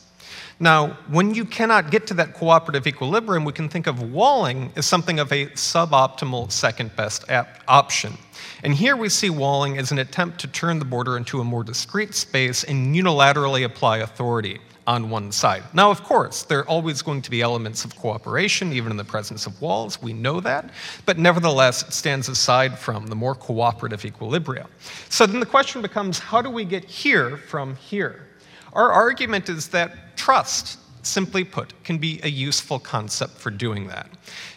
Now, when you cannot get to that cooperative equilibrium, we can think of walling as something of a suboptimal second best option. And here we see walling as an attempt to turn the border into a more discrete space and unilaterally apply authority on one side. Now, of course, there are always going to be elements of cooperation, even in the presence of walls, we know that, but nevertheless, it stands aside from the more cooperative equilibria. So then the question becomes, how do we get here from here? Our argument is that trust, simply put, can be a useful concept for doing that.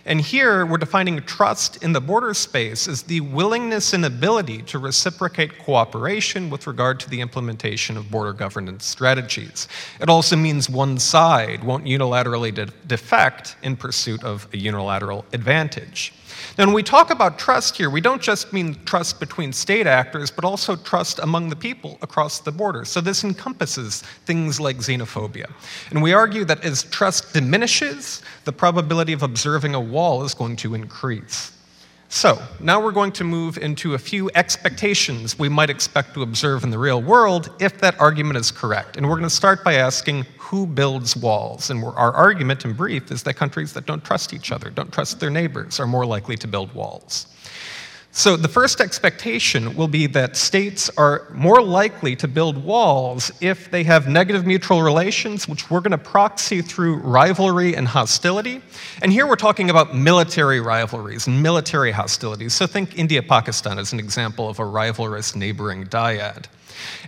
And here, we're defining trust in the border space as the willingness and ability to reciprocate cooperation with regard to the implementation of border governance strategies. It also means one side won't unilaterally defect in pursuit of a unilateral advantage. Now, when we talk about trust here, we don't just mean trust between state actors, but also trust among the people across the border. So this encompasses things like xenophobia. And we argue that as trust diminishes, the probability of observing a wall is going to increase. So now we're going to move into a few expectations we might expect to observe in the real world if that argument is correct. And we're going to start by asking, who builds walls? And our argument, in brief, is that countries that don't trust each other, don't trust their neighbors, are more likely to build walls. So the first expectation will be that states are more likely to build walls if they have negative mutual relations, which we're going to proxy through rivalry and hostility. And here we're talking about military rivalries and military hostilities. So think India-Pakistan as an example of a rivalrous neighboring dyad.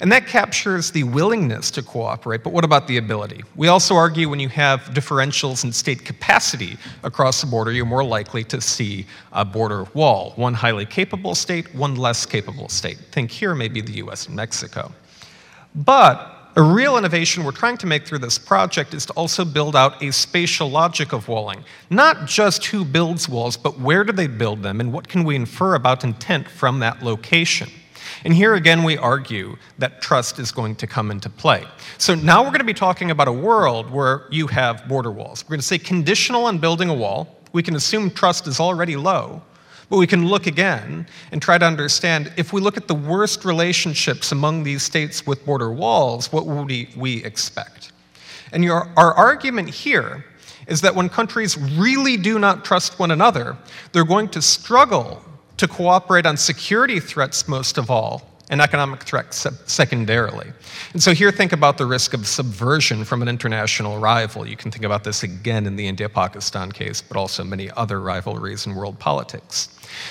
And that captures the willingness to cooperate, but what about the ability? We also argue when you have differentials in state capacity across the border, you're more likely to see a border wall. One highly capable state, one less capable state. Think here maybe the US and Mexico. But a real innovation we're trying to make through this project is to also build out a spatial logic of walling. Not just who builds walls, but where do they build them, and what can we infer about intent from that location? And here again, we argue that trust is going to come into play. So now we're going to be talking about a world where you have border walls. We're going to say conditional on building a wall. We can assume trust is already low, but we can look again and try to understand, if we look at the worst relationships among these states with border walls, what would we expect? And our argument here is that when countries really do not trust one another, they're going to struggle to cooperate on security threats most of all, and economic threats secondarily. And so here, think about the risk of subversion from an international rival. You can think about this again in the India-Pakistan case, but also many other rivalries in world politics.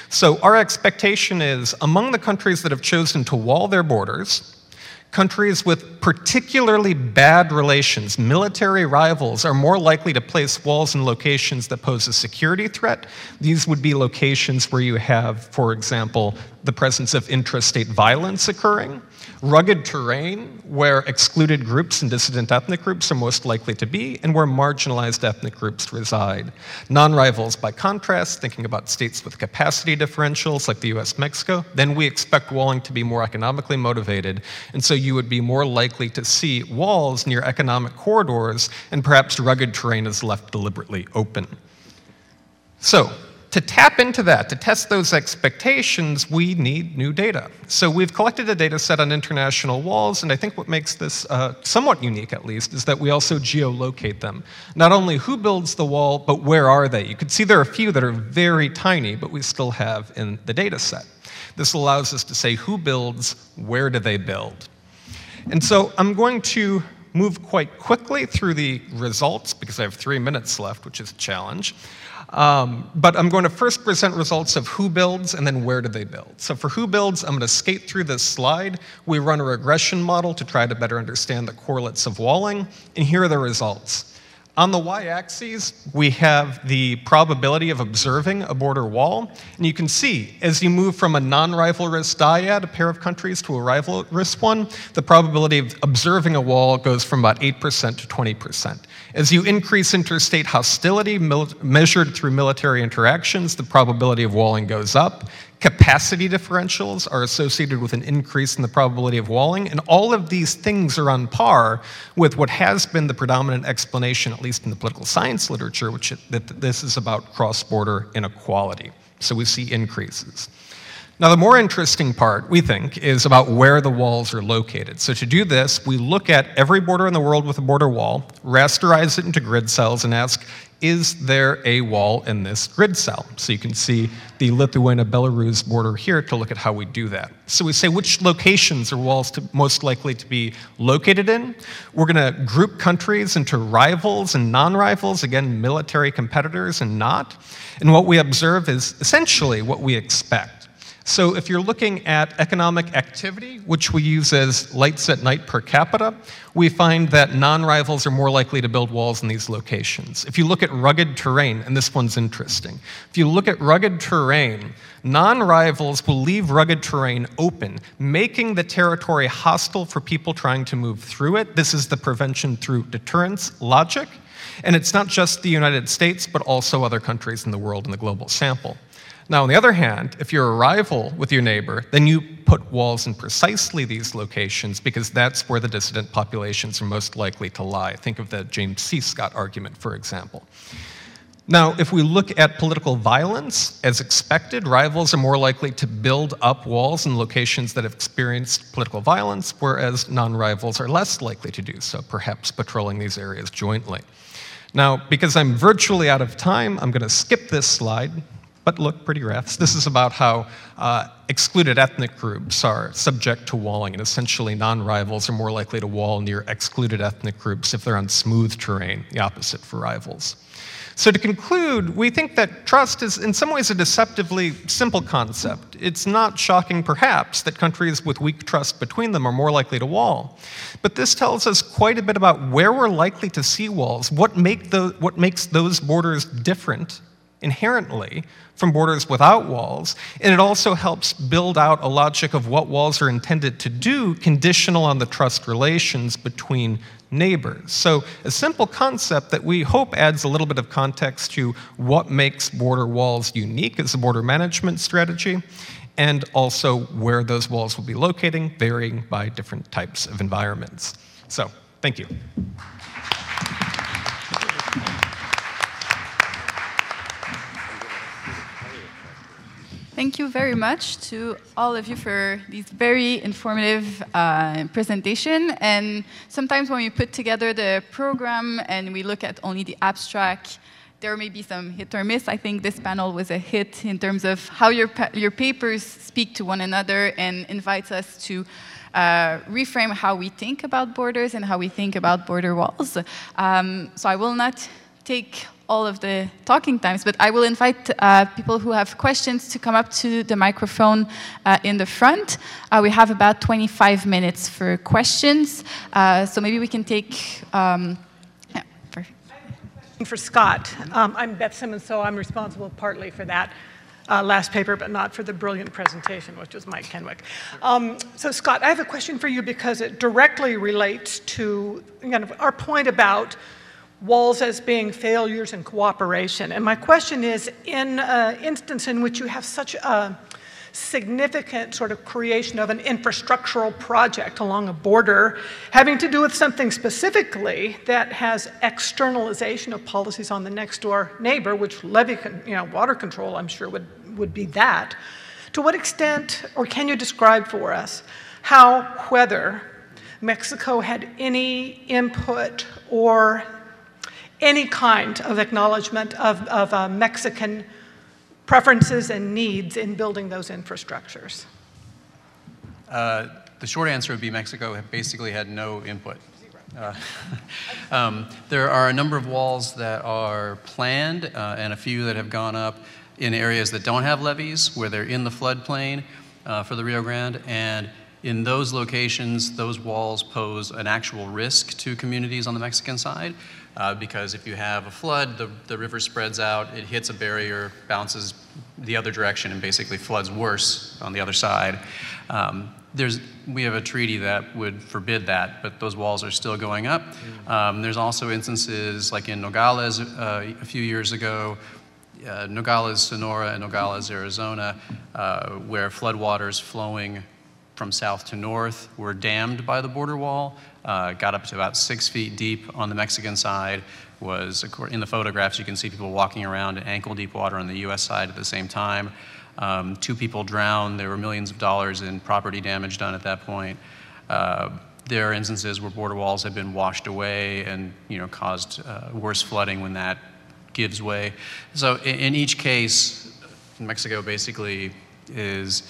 So our expectation is, among the countries that have chosen to wall their borders, countries with particularly bad relations, military rivals, are more likely to place walls in locations that pose a security threat. These would be locations where you have, for example, the presence of intrastate violence occurring, rugged terrain where excluded groups and dissident ethnic groups are most likely to be, and where marginalized ethnic groups reside. Non-rivals, by contrast, thinking about states with capacity differentials like the US, Mexico, then we expect walling to be more economically motivated, and so you would be more likely to see walls near economic corridors, and perhaps rugged terrain is left deliberately open. So, to tap into that, to test those expectations, we need new data. So we've collected a data set on international walls, and I think what makes this somewhat unique, at least, is that we also geolocate them. Not only who builds the wall, but where are they? You can see there are a few that are very tiny, but we still have in the data set. This allows us to say who builds, where do they build? And so I'm going to move quite quickly through the results, because I have 3 minutes left, which is a challenge. But I'm going to first present results of who builds and then where do they build. So for who builds, I'm going to skate through this slide. We run a regression model to try to better understand the correlates of walling, and here are the results. On the y-axis, we have the probability of observing a border wall, and you can see, as you move from a non-rivalrous dyad, a pair of countries, to a rivalrous one, the probability of observing a wall goes from about 8% to 20%. As you increase interstate hostility measured through military interactions, the probability of walling goes up. Capacity differentials are associated with an increase in the probability of walling, and all of these things are on par with what has been the predominant explanation, at least in the political science literature, which this is about cross-border inequality. So we see increases. Now, the more interesting part, we think, is about where the walls are located. So to do this, we look at every border in the world with a border wall, rasterize it into grid cells, and ask, is there a wall in this grid cell? So you can see the Lithuania-Belarus border here to look at how we do that. So we say which locations are walls most likely to be located in. We're going to group countries into rivals and non-rivals, again, military competitors and not. And what we observe is essentially what we expect. So if you're looking at economic activity, which we use as lights at night per capita, we find that non-rivals are more likely to build walls in these locations. If you look at rugged terrain, and this one's interesting, if you look at rugged terrain, non-rivals will leave rugged terrain open, making the territory hostile for people trying to move through it. This is the prevention through deterrence logic. And it's not just the United States, but also other countries in the world in the global sample. Now, on the other hand, if you're a rival with your neighbor, then you put walls in precisely these locations because that's where the dissident populations are most likely to lie. Think of the James Scott argument, for example. Now, if we look at political violence, as expected, rivals are more likely to build up walls in locations that have experienced political violence, whereas non-rivals are less likely to do so, perhaps patrolling these areas jointly. Now, because I'm virtually out of time, I'm going to skip this slide. But look, pretty graphs. This is about how excluded ethnic groups are subject to walling, and essentially non-rivals are more likely to wall near excluded ethnic groups if they're on smooth terrain, the opposite for rivals. So to conclude, we think that trust is in some ways a deceptively simple concept. It's not shocking, perhaps, that countries with weak trust between them are more likely to wall. But this tells us quite a bit about where we're likely to see walls, what makes those borders different inherently from borders without walls, and it also helps build out a logic of what walls are intended to do, conditional on the trust relations between neighbors. So a simple concept that we hope adds a little bit of context to what makes border walls unique as a border management strategy, and also where those walls will be locating, varying by different types of environments. So, thank you. Thank you very much to all of you for this very informative presentation. And sometimes when we put together the program and we look at only the abstract, there may be some hit or miss. I think this panel was a hit in terms of how your papers speak to one another and invites us to reframe how we think about borders and how we think about border walls. So I will not take all of the talking times, but I will invite people who have questions to come up to the microphone in the front. We have about 25 minutes for questions, so maybe we can take... yeah, perfect. I have a question for Scott. I'm Beth Simmons, so I'm responsible partly for that last paper, but not for the brilliant presentation, which was Mike Kenwick. So Scott, I have a question for you because it directly relates to kind of our point about walls as being failures in cooperation. And my question is, in an instance in which you have such a significant sort of creation of an infrastructural project along a border, having to do with something specifically that has externalization of policies on the next door neighbor, which water control, I'm sure, would be that. To what extent, or can you describe for us, whether Mexico had any input or any kind of acknowledgement of Mexican preferences and needs in building those infrastructures? The short answer would be Mexico basically had no input. There are a number of walls that are planned and a few that have gone up in areas that don't have levees, where they're in the floodplain for the Rio Grande. And in those locations, those walls pose an actual risk to communities on the Mexican side. Because if you have a flood, the river spreads out, it hits a barrier, bounces the other direction, and basically floods worse on the other side. we have a treaty that would forbid that, but those walls are still going up. There's also instances like in Nogales a few years ago, Nogales, Sonora, and Nogales, Arizona, where floodwaters flowing from south to north were dammed by the border wall, got up to about 6 feet deep on the Mexican side, was, in the photographs, you can see people walking around in ankle deep water on the US side at the same time. 2 people drowned, there were millions of dollars in property damage done at that point. There are instances where border walls have been washed away and caused worse flooding when that gives way. So in each case, Mexico basically is,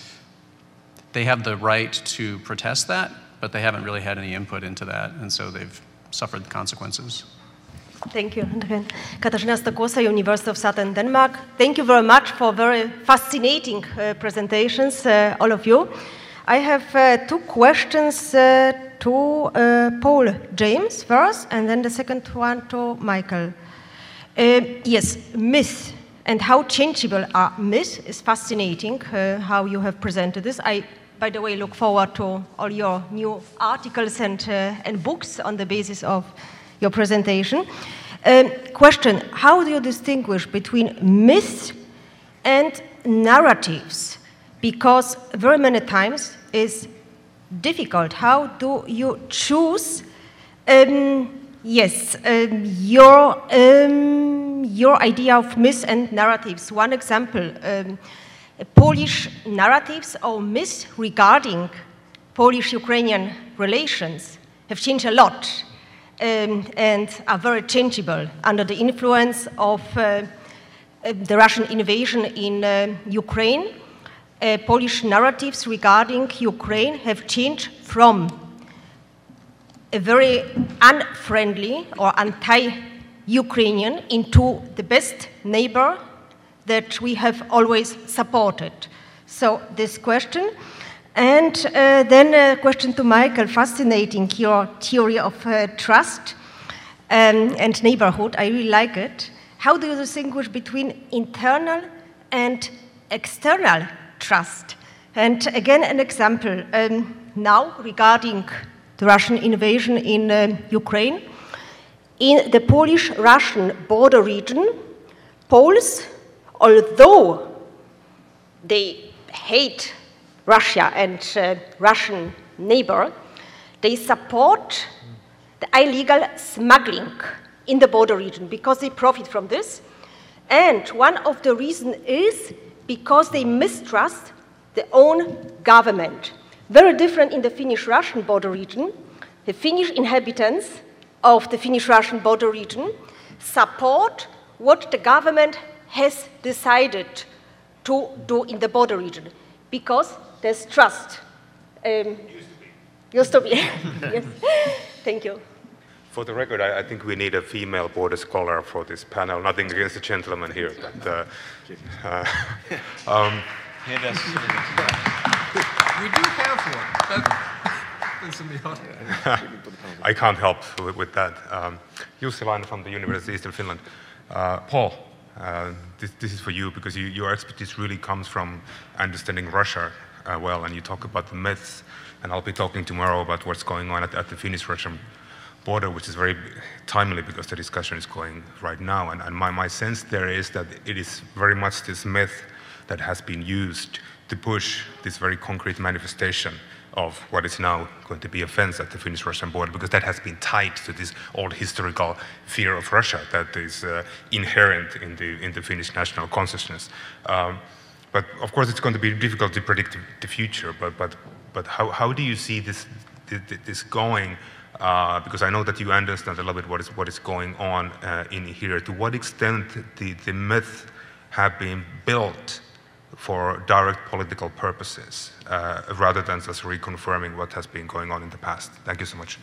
they have the right to protest that, but they haven't really had any input into that, and so they've suffered the consequences. Thank you. Katarzyna Stokłosa, University of Southern Denmark. Thank you very much for very fascinating presentations, all of you. I have 2 questions to Paul James first, and then the second one to Michael. Yes, myth and how changeable are myths is fascinating, how you have presented this. I, by the way, look forward to all your new articles and books on the basis of your presentation. Question, how do you distinguish between myths and narratives? Because very many times it's difficult. How do you choose your idea of myths and narratives? One example, Polish narratives or myths regarding Polish-Ukrainian relations have changed a lot. And are very changeable under the influence of the Russian invasion in Ukraine. Polish narratives regarding Ukraine have changed from a very unfriendly or anti-Ukrainian into the best neighbor that we have always supported. So this question. And then a question to Michael, fascinating your theory of trust and neighborhood. I really like it. How do you distinguish between internal and external trust? And again, an example. Now, regarding the Russian invasion in Ukraine, in the Polish-Russian border region, Poles, although they hate Russia and Russian neighbor, they support the illegal smuggling in the border region because they profit from this. And one of the reasons is because they mistrust their own government. Very different in the Finnish-Russian border region. The Finnish inhabitants of the Finnish-Russian border region support what the government has decided to do in the border region because there's trust. Used to be. Yes. Thank you. For the record, I think we need a female border scholar for this panel. Nothing against the gentleman here, but we do have one. I can't help with that. Jussi Laine from the University of Eastern Finland. Paul. This is for you, because your expertise really comes from understanding Russia well, and you talk about the myths, and I'll be talking tomorrow about what's going on at the Finnish-Russian border, which is very timely because the discussion is going right now, and my sense there is that it is very much this myth that has been used to push this very concrete manifestation of what is now going to be a fence at the Finnish-Russian border, because that has been tied to this old historical fear of Russia that is inherent in the Finnish national consciousness. But of course, it's going to be difficult to predict the future. But how do you see this going? Because I know that you understand a little bit what is going on in here. To what extent the myths have been built for direct political purposes, rather than just reconfirming what has been going on in the past? Thank you so much.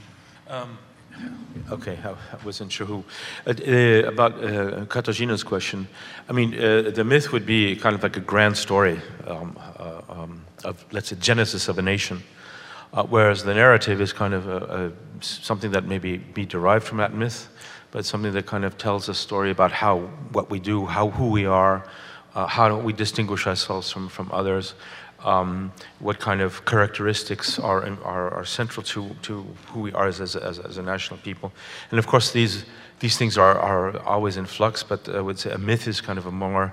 Okay, I wasn't sure who. About Katarzyna's question, I mean, the myth would be kind of like a grand story of, let's say, genesis of a nation, whereas the narrative is kind of something that maybe be derived from that myth, but something that kind of tells a story about how, what we do, how, who we are, How do we distinguish ourselves from others? What kind of characteristics are central to who we are as a national people? And of course, these things are always in flux, but I would say a myth is kind of a more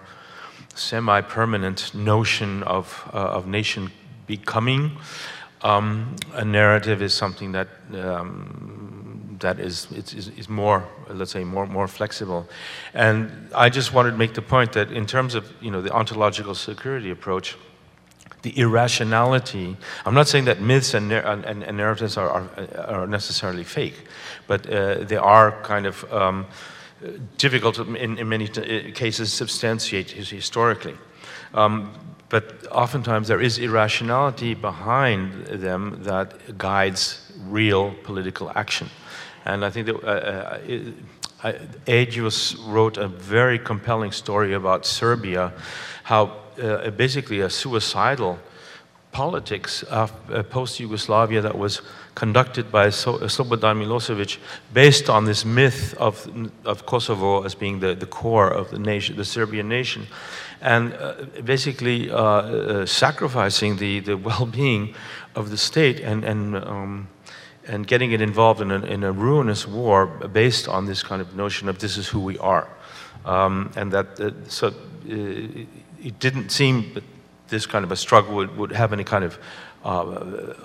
semi-permanent notion of nation becoming. A narrative is something that is more, let's say, more flexible. And I just wanted to make the point that in terms of, you know, the ontological security approach, the irrationality, I'm not saying that myths and narratives are necessarily fake, but they are kind of difficult in many cases substantiate historically. But oftentimes there is irrationality behind them that guides real political action. And I think that Agius wrote a very compelling story about Serbia, how basically a suicidal politics of post-Yugoslavia that was conducted by Slobodan Milosevic based on this myth of Kosovo as being the core of the nation, the Serbian nation, and basically sacrificing the well-being of the state and getting it involved in a ruinous war based on this kind of notion of this is who we are. And that it didn't seem that this kind of a struggle would have any kind of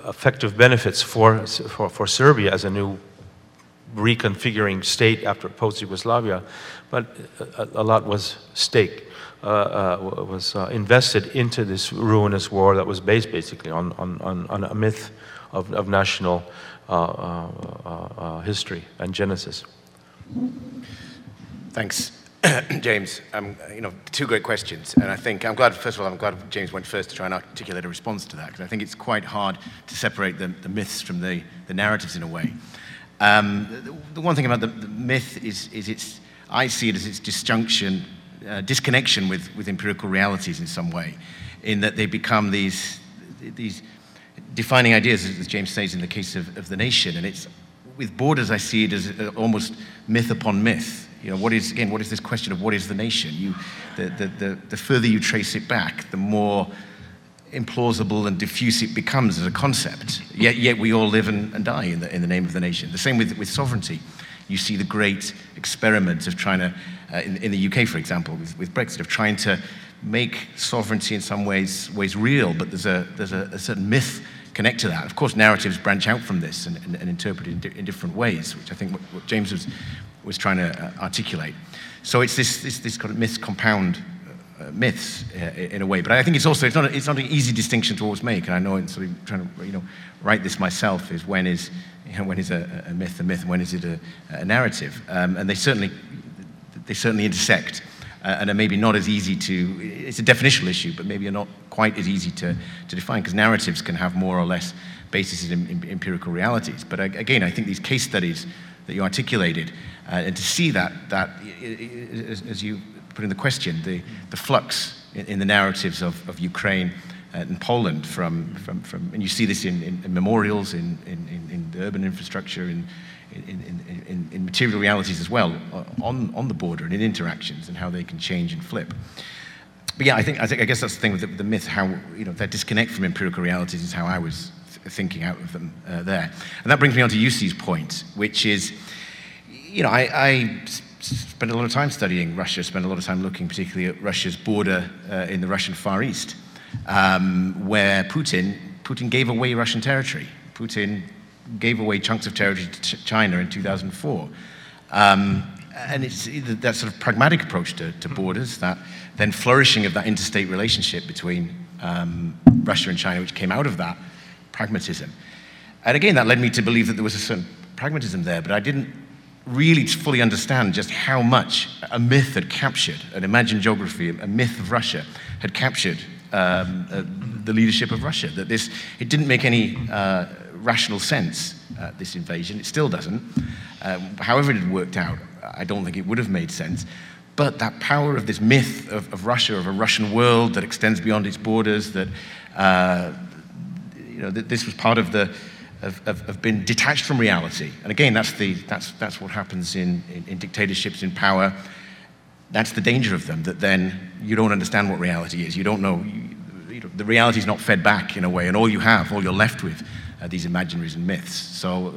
effective benefits for Serbia as a new reconfiguring state after post-Yugoslavia, but a lot was stake, was invested into this ruinous war that was based basically on a myth of national history and genesis. Thanks. James, you know, two great questions, and I think I'm glad James went first to try and articulate a response to that, because I think it's quite hard to separate the myths from the narratives in a way. The one thing about the myth is its, I see it as its disconnection with empirical realities in some way, in that they become these defining ideas, as James says in the case of the nation, and it's with borders I see it as almost myth upon myth. You know, what is this question of what is the nation? The further you trace it back, the more implausible and diffuse it becomes as a concept. Yet we all live and die in the name of the nation. The same with sovereignty. You see the great experiment of trying to, in the UK, for example, with Brexit, of trying to make sovereignty in some ways real, but there's a certain myth connect to that. Of course, narratives branch out from this and interpret it in different ways, which I think what James was trying to articulate. So it's this kind of myths compound myths in a way. But I think it's not an easy distinction to always make. And I know in sort of trying to write this myself is when is a myth a myth, and when is it a narrative? And they certainly intersect. And are maybe not as easy to. It's a definitional issue, but maybe are not quite as easy to define, because narratives can have more or less basis in empirical realities. But again, I think these case studies that you articulated, and to see that as you put in the question, the flux in the narratives of Ukraine and Poland from and you see this in memorials, in the urban infrastructure, in material realities as well, on the border and in interactions and how they can change and flip. But yeah, I guess that's the thing with the myth, how that disconnect from empirical realities is how I was thinking out of them there. And that brings me on to Yusi's point, which is, I spent a lot of time studying Russia, spent a lot of time looking particularly at Russia's border in the Russian Far East, where Putin gave away Russian territory. Putin gave away chunks of territory to China in 2004. And it's that sort of pragmatic approach to borders, that then flourishing of that interstate relationship between Russia and China, which came out of that pragmatism. And again, that led me to believe that there was a certain pragmatism there, but I didn't really fully understand just how much a myth had captured, an imagined geography, a myth of Russia had captured the leadership of Russia, that it didn't make any rational sense, this invasion. It still doesn't. However it had worked out, I don't think it would have made sense. But that power of this myth of Russia, of a Russian world that extends beyond its borders, that that this was part of of being detached from reality. And again, that's what happens in dictatorships in power. That's the danger of them, that then you don't understand what reality is. You don't know, the reality is not fed back in a way, and all you have, all you're left with, are these imaginaries and myths. So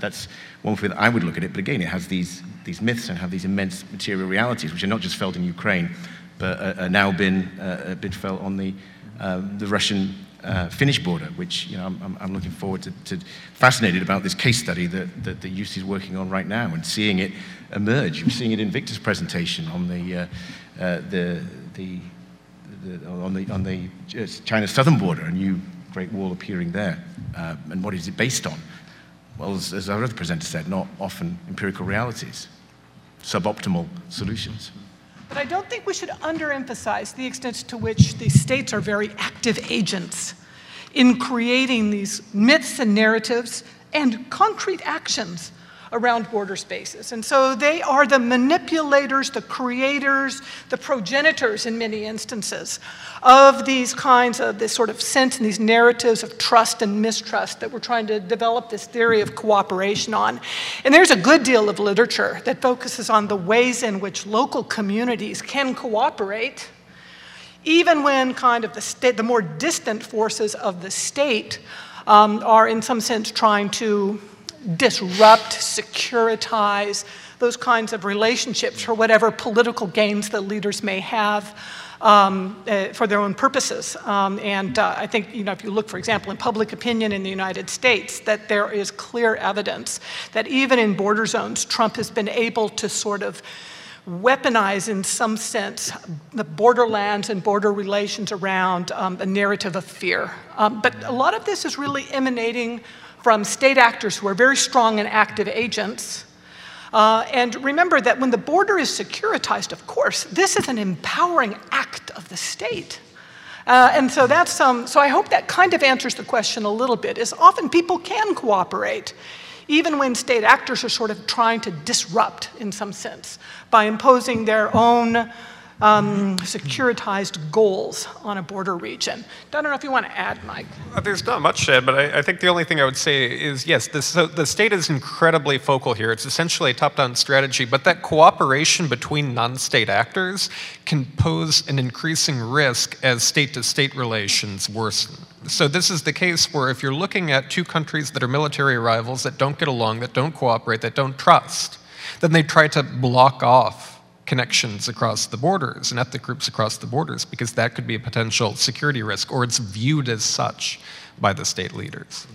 that's one way that I would look at it, but again, it has these myths and have these immense material realities, which are not just felt in Ukraine, but are now been a bit felt on the Russian Finnish border, which I'm looking forward to fascinated about this case study that the UC is working on right now and seeing it emerge. We're seeing it in Victor's presentation on the China southern border, a new Great Wall appearing there, and what is it based on? Well, as our other presenter said, not often empirical realities, suboptimal solutions. But I don't think we should underemphasize the extent to which the states are very active agents in creating these myths and narratives and concrete actions around border spaces. And so they are the manipulators, the creators, the progenitors in many instances of these kinds of this sort of sense and these narratives of trust and mistrust that we're trying to develop this theory of cooperation on. And there's a good deal of literature that focuses on the ways in which local communities can cooperate, even when kind of the more distant forces of the state are in some sense trying to disrupt, securitize, those kinds of relationships for whatever political gains the leaders may have for their own purposes. And I think, if you look, for example, in public opinion in the United States, that there is clear evidence that even in border zones, Trump has been able to sort of weaponize, in some sense, the borderlands and border relations around a narrative of fear. But a lot of this is really emanating from state actors who are very strong and active agents. And remember that when the border is securitized, of course, this is an empowering act of the state. And so that's so I hope that kind of answers the question a little bit, is often people can cooperate, even when state actors are sort of trying to disrupt, in some sense, by imposing their own securitized goals on a border region. I don't know if you want to add, Mike. There's not much to add, but I think the only thing I would say is, yes, the state is incredibly focal here. It's essentially a top-down strategy, but that cooperation between non-state actors can pose an increasing risk as state-to-state relations worsen. So this is the case where if you're looking at two countries that are military rivals, that don't get along, that don't cooperate, that don't trust, then they try to block off connections across the borders and ethnic groups across the borders, because that could be a potential security risk, or it's viewed as such by the state leaders.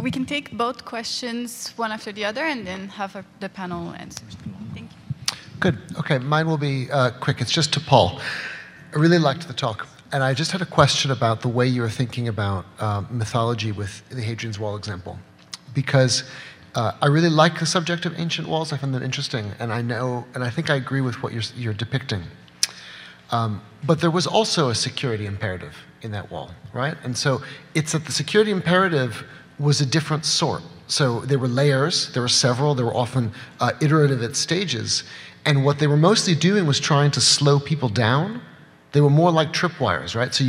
We can take both questions one after the other and then have the panel answer. Thank you. Good. Okay, mine will be quick. It's just to Paul. I really liked the talk, and I just had a question about the way you were thinking about mythology with the Hadrian's Wall example, because I really like the subject of ancient walls. I find that interesting, and I think I agree with what you're depicting. But there was also a security imperative in that wall, right? And so it's that the security imperative was a different sort. So there were layers, there were several, there were often iterative at stages, and what they were mostly doing was trying to slow people down. They were more like tripwires, right? So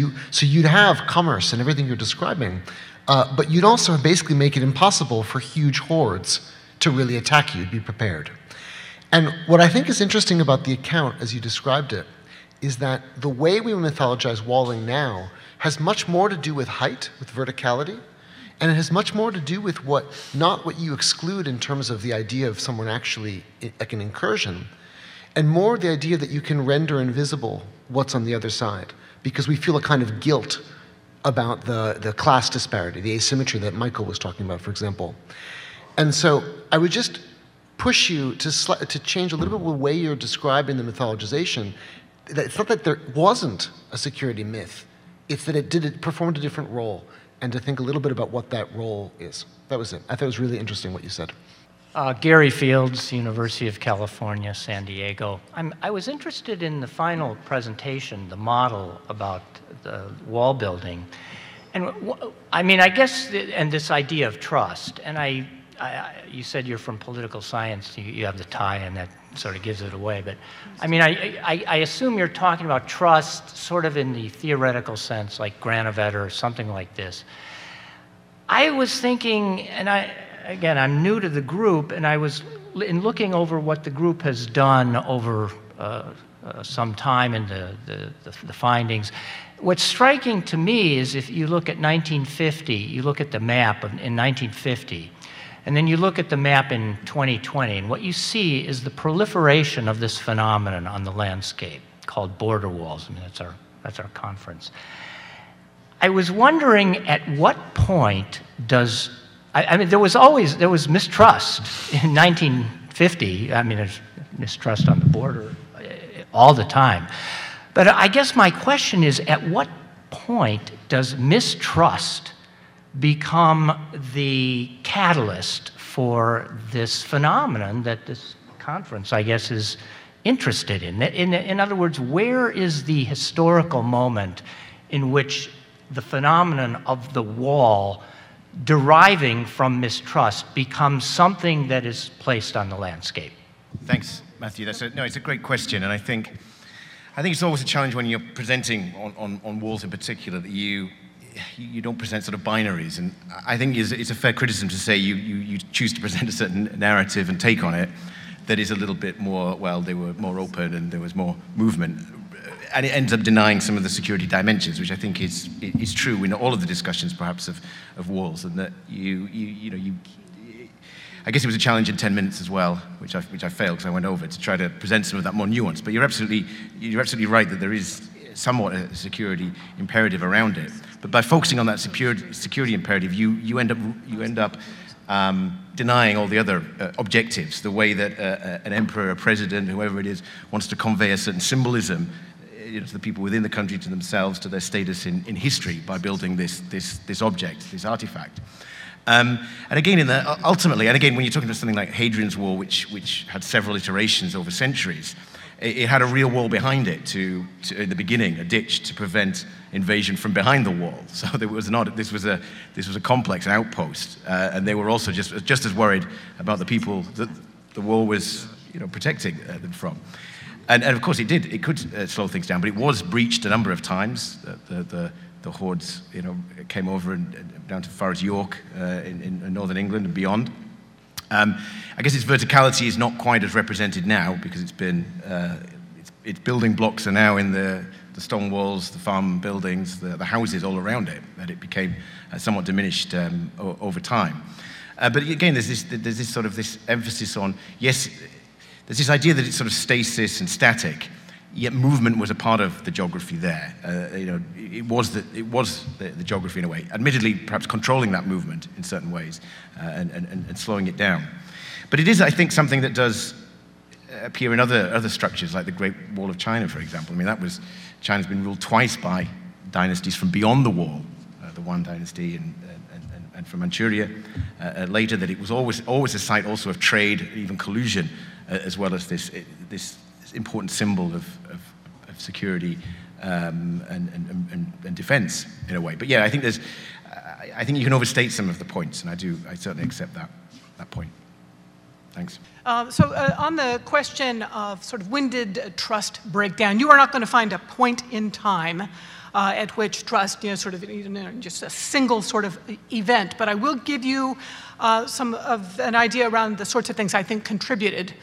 you'd have commerce and everything you're describing, but you'd also basically make it impossible for huge hordes to really attack you. Be prepared. And what I think is interesting about the account, as you described it, is that the way we mythologize walling now has much more to do with height, with verticality, and it has much more to do with not what you exclude in terms of the idea of someone actually, like an incursion, and more the idea that you can render invisible what's on the other side, because we feel a kind of guilt about the class disparity, the asymmetry that Michael was talking about, for example. And so I would just push you to change a little bit the way you're describing the mythologization. It's not that there wasn't a security myth, it's that it performed a different role, and to think a little bit about what that role is. That was it. I thought it was really interesting what you said. Gary Fields, University of California, San Diego. I was interested in the final presentation, the model about the wall building. And and this idea of trust. And you said you're from political science, you have the tie, and that sort of gives it away. But I assume you're talking about trust sort of in the theoretical sense, like Granovetter or something like this. I was thinking, Again, I'm new to the group, and I was looking over what the group has done over some time in the findings. What's striking to me is if you look at 1950, you look at the map in 1950, and then you look at the map in 2020, and what you see is the proliferation of this phenomenon on the landscape called border walls. I mean, that's our conference. I was wondering at what point does, I mean, there was mistrust in 1950. I mean, there's mistrust on the border all the time. But I guess my question is, at what point does mistrust become the catalyst for this phenomenon that this conference, I guess, is interested in? In other words, where is the historical moment in which the phenomenon of the wall deriving from mistrust becomes something that is placed on the landscape? Thanks, Matthew. It's a great question, and I think it's always a challenge when you're presenting on walls in particular that you don't present sort of binaries, and I think it's a fair criticism to say you choose to present a certain narrative and take on it that is a little bit more, well, they were more open and there was more movement, and it ends up denying some of the security dimensions, which I think is true in all of the discussions perhaps of walls, and that you know. I guess it was a challenge in 10 minutes as well, which I failed because I went over to try to present some of that more nuance. But you're absolutely right that there is somewhat a security imperative around it. But by focusing on that security imperative, you end up denying all the other objectives. The way that an emperor, a president, whoever it is, wants to convey a certain symbolism to the people within the country, to themselves, to their status in history by building this object, this artifact. And again, ultimately, when you're talking about something like Hadrian's Wall, which had several iterations over centuries, it had a real wall behind it to in the beginning, a ditch to prevent invasion from behind the wall. So this was a complex outpost, and they were also just as worried about the people that the wall was protecting them from. And of course it could slow things down, but it was breached a number of times. The hordes, came over and down to far as York in northern England and beyond. I guess its verticality is not quite as represented now because its building blocks are now in the stone walls, the farm buildings, the houses all around it, that it became somewhat diminished over time. But again, there's this sort of this emphasis on, yes, there's this idea that it's sort of stasis and static. Yet movement was a part of the geography there. It was the geography in a way. Admittedly, perhaps controlling that movement in certain ways and slowing it down. But it is, I think, something that does appear in other structures, like the Great Wall of China, for example. I mean, China's been ruled twice by dynasties from beyond the wall, the Wan dynasty and from Manchuria later. That it was always a site also of trade, even collusion, as well as this important symbol of security and defense in a way. But yeah, I think you can overstate some of the points, and I certainly accept that point. Thanks. On the question of sort of when did trust break down, you are not going to find a point in time at which trust, just a single sort of event. But I will give you an idea around the sorts of things I think contributed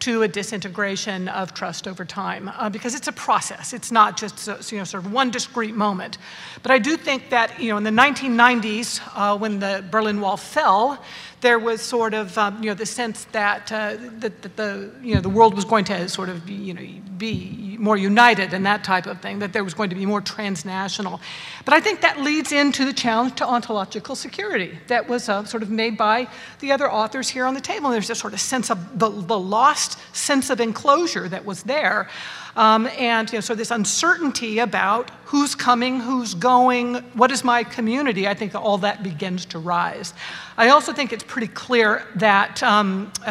to a disintegration of trust over time, because it's a process. It's not just sort of one discrete moment. But I do think that in the 1990s, when the Berlin Wall fell, there was sort of the sense that the world was going to sort of be more united and that type of thing, that there was going to be more transnational. But I think that leads into the challenge to ontological security that was sort of made by the other authors here on the table. And there's a sort of sense of the lost sense of enclosure that was there. So this uncertainty about who's coming, who's going, what is my community, I think all that begins to rise. I also think it's pretty clear that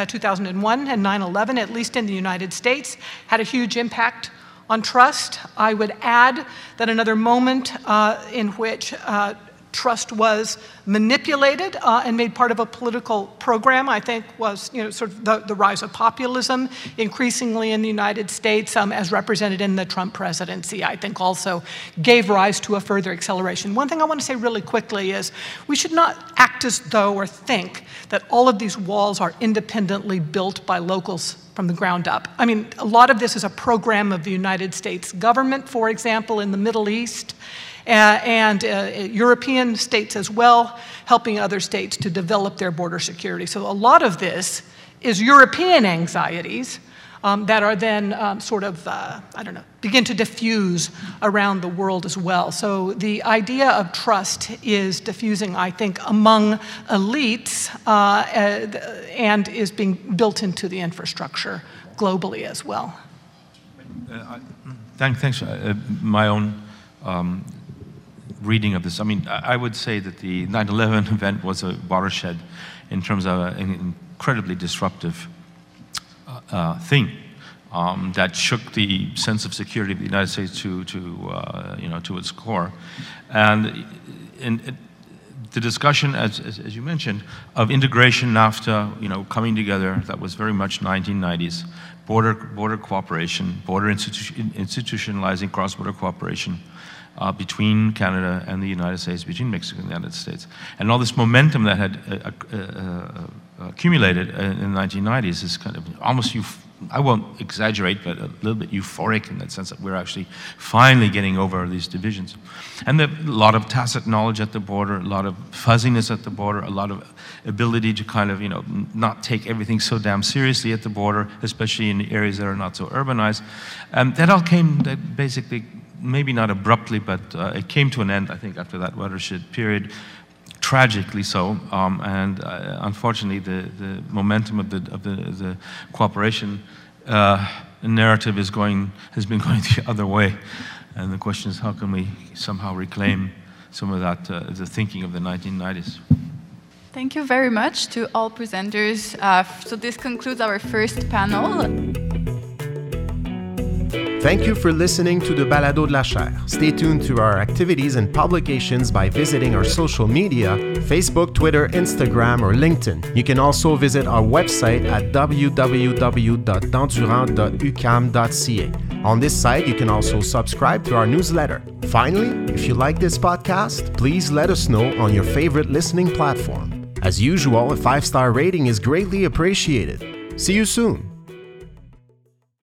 2001 and 9/11, at least in the United States, had a huge impact on trust. I would add that another moment in which trust was manipulated and made part of a political program, I think, was sort of the rise of populism increasingly in the United States, as represented in the Trump presidency, I think also gave rise to a further acceleration. One thing I want to say really quickly is we should not act as though or think that all of these walls are independently built by locals from the ground up. I mean, a lot of this is a program of the United States government, for example, in the Middle East, and European states as well, helping other states to develop their border security. So a lot of this is European anxieties that are then begin to diffuse around the world as well. So the idea of trust is diffusing, I think, among elites and is being built into the infrastructure globally as well. Thanks, my own reading of this. I mean, I would say that the 9/11 event was a watershed in terms of an incredibly disruptive thing that shook the sense of security of the United States to its core, and the discussion, as you mentioned, of integration, NAFTA, coming together, that was very much 1990s, border cooperation, institutionalizing cross-border cooperation between Canada and the United States, between Mexico and the United States, and all this momentum that had accumulated in the 1990s is kind of almost, I won't exaggerate, but a little bit euphoric in that sense that we're actually finally getting over these divisions. And a lot of tacit knowledge at the border, a lot of fuzziness at the border, a lot of ability to kind of, not take everything so damn seriously at the border, especially in areas that are not so urbanized. That all came, that basically, maybe not abruptly, but it came to an end, I think, after that watershed period. Tragically so, and unfortunately, the momentum of the cooperation narrative has been going the other way, and the question is, how can we somehow reclaim some of that the thinking of the 1990s? Thank you very much to all presenters. So this concludes our first panel. Thank you for listening to the Balado de la Chaire. Stay tuned to our activities and publications by visiting our social media, Facebook, Twitter, Instagram, or LinkedIn. You can also visit our website at www.dandurand.ucam.ca. On this site, you can also subscribe to our newsletter. Finally, if you like this podcast, please let us know on your favorite listening platform. As usual, a 5-star rating is greatly appreciated. See you soon.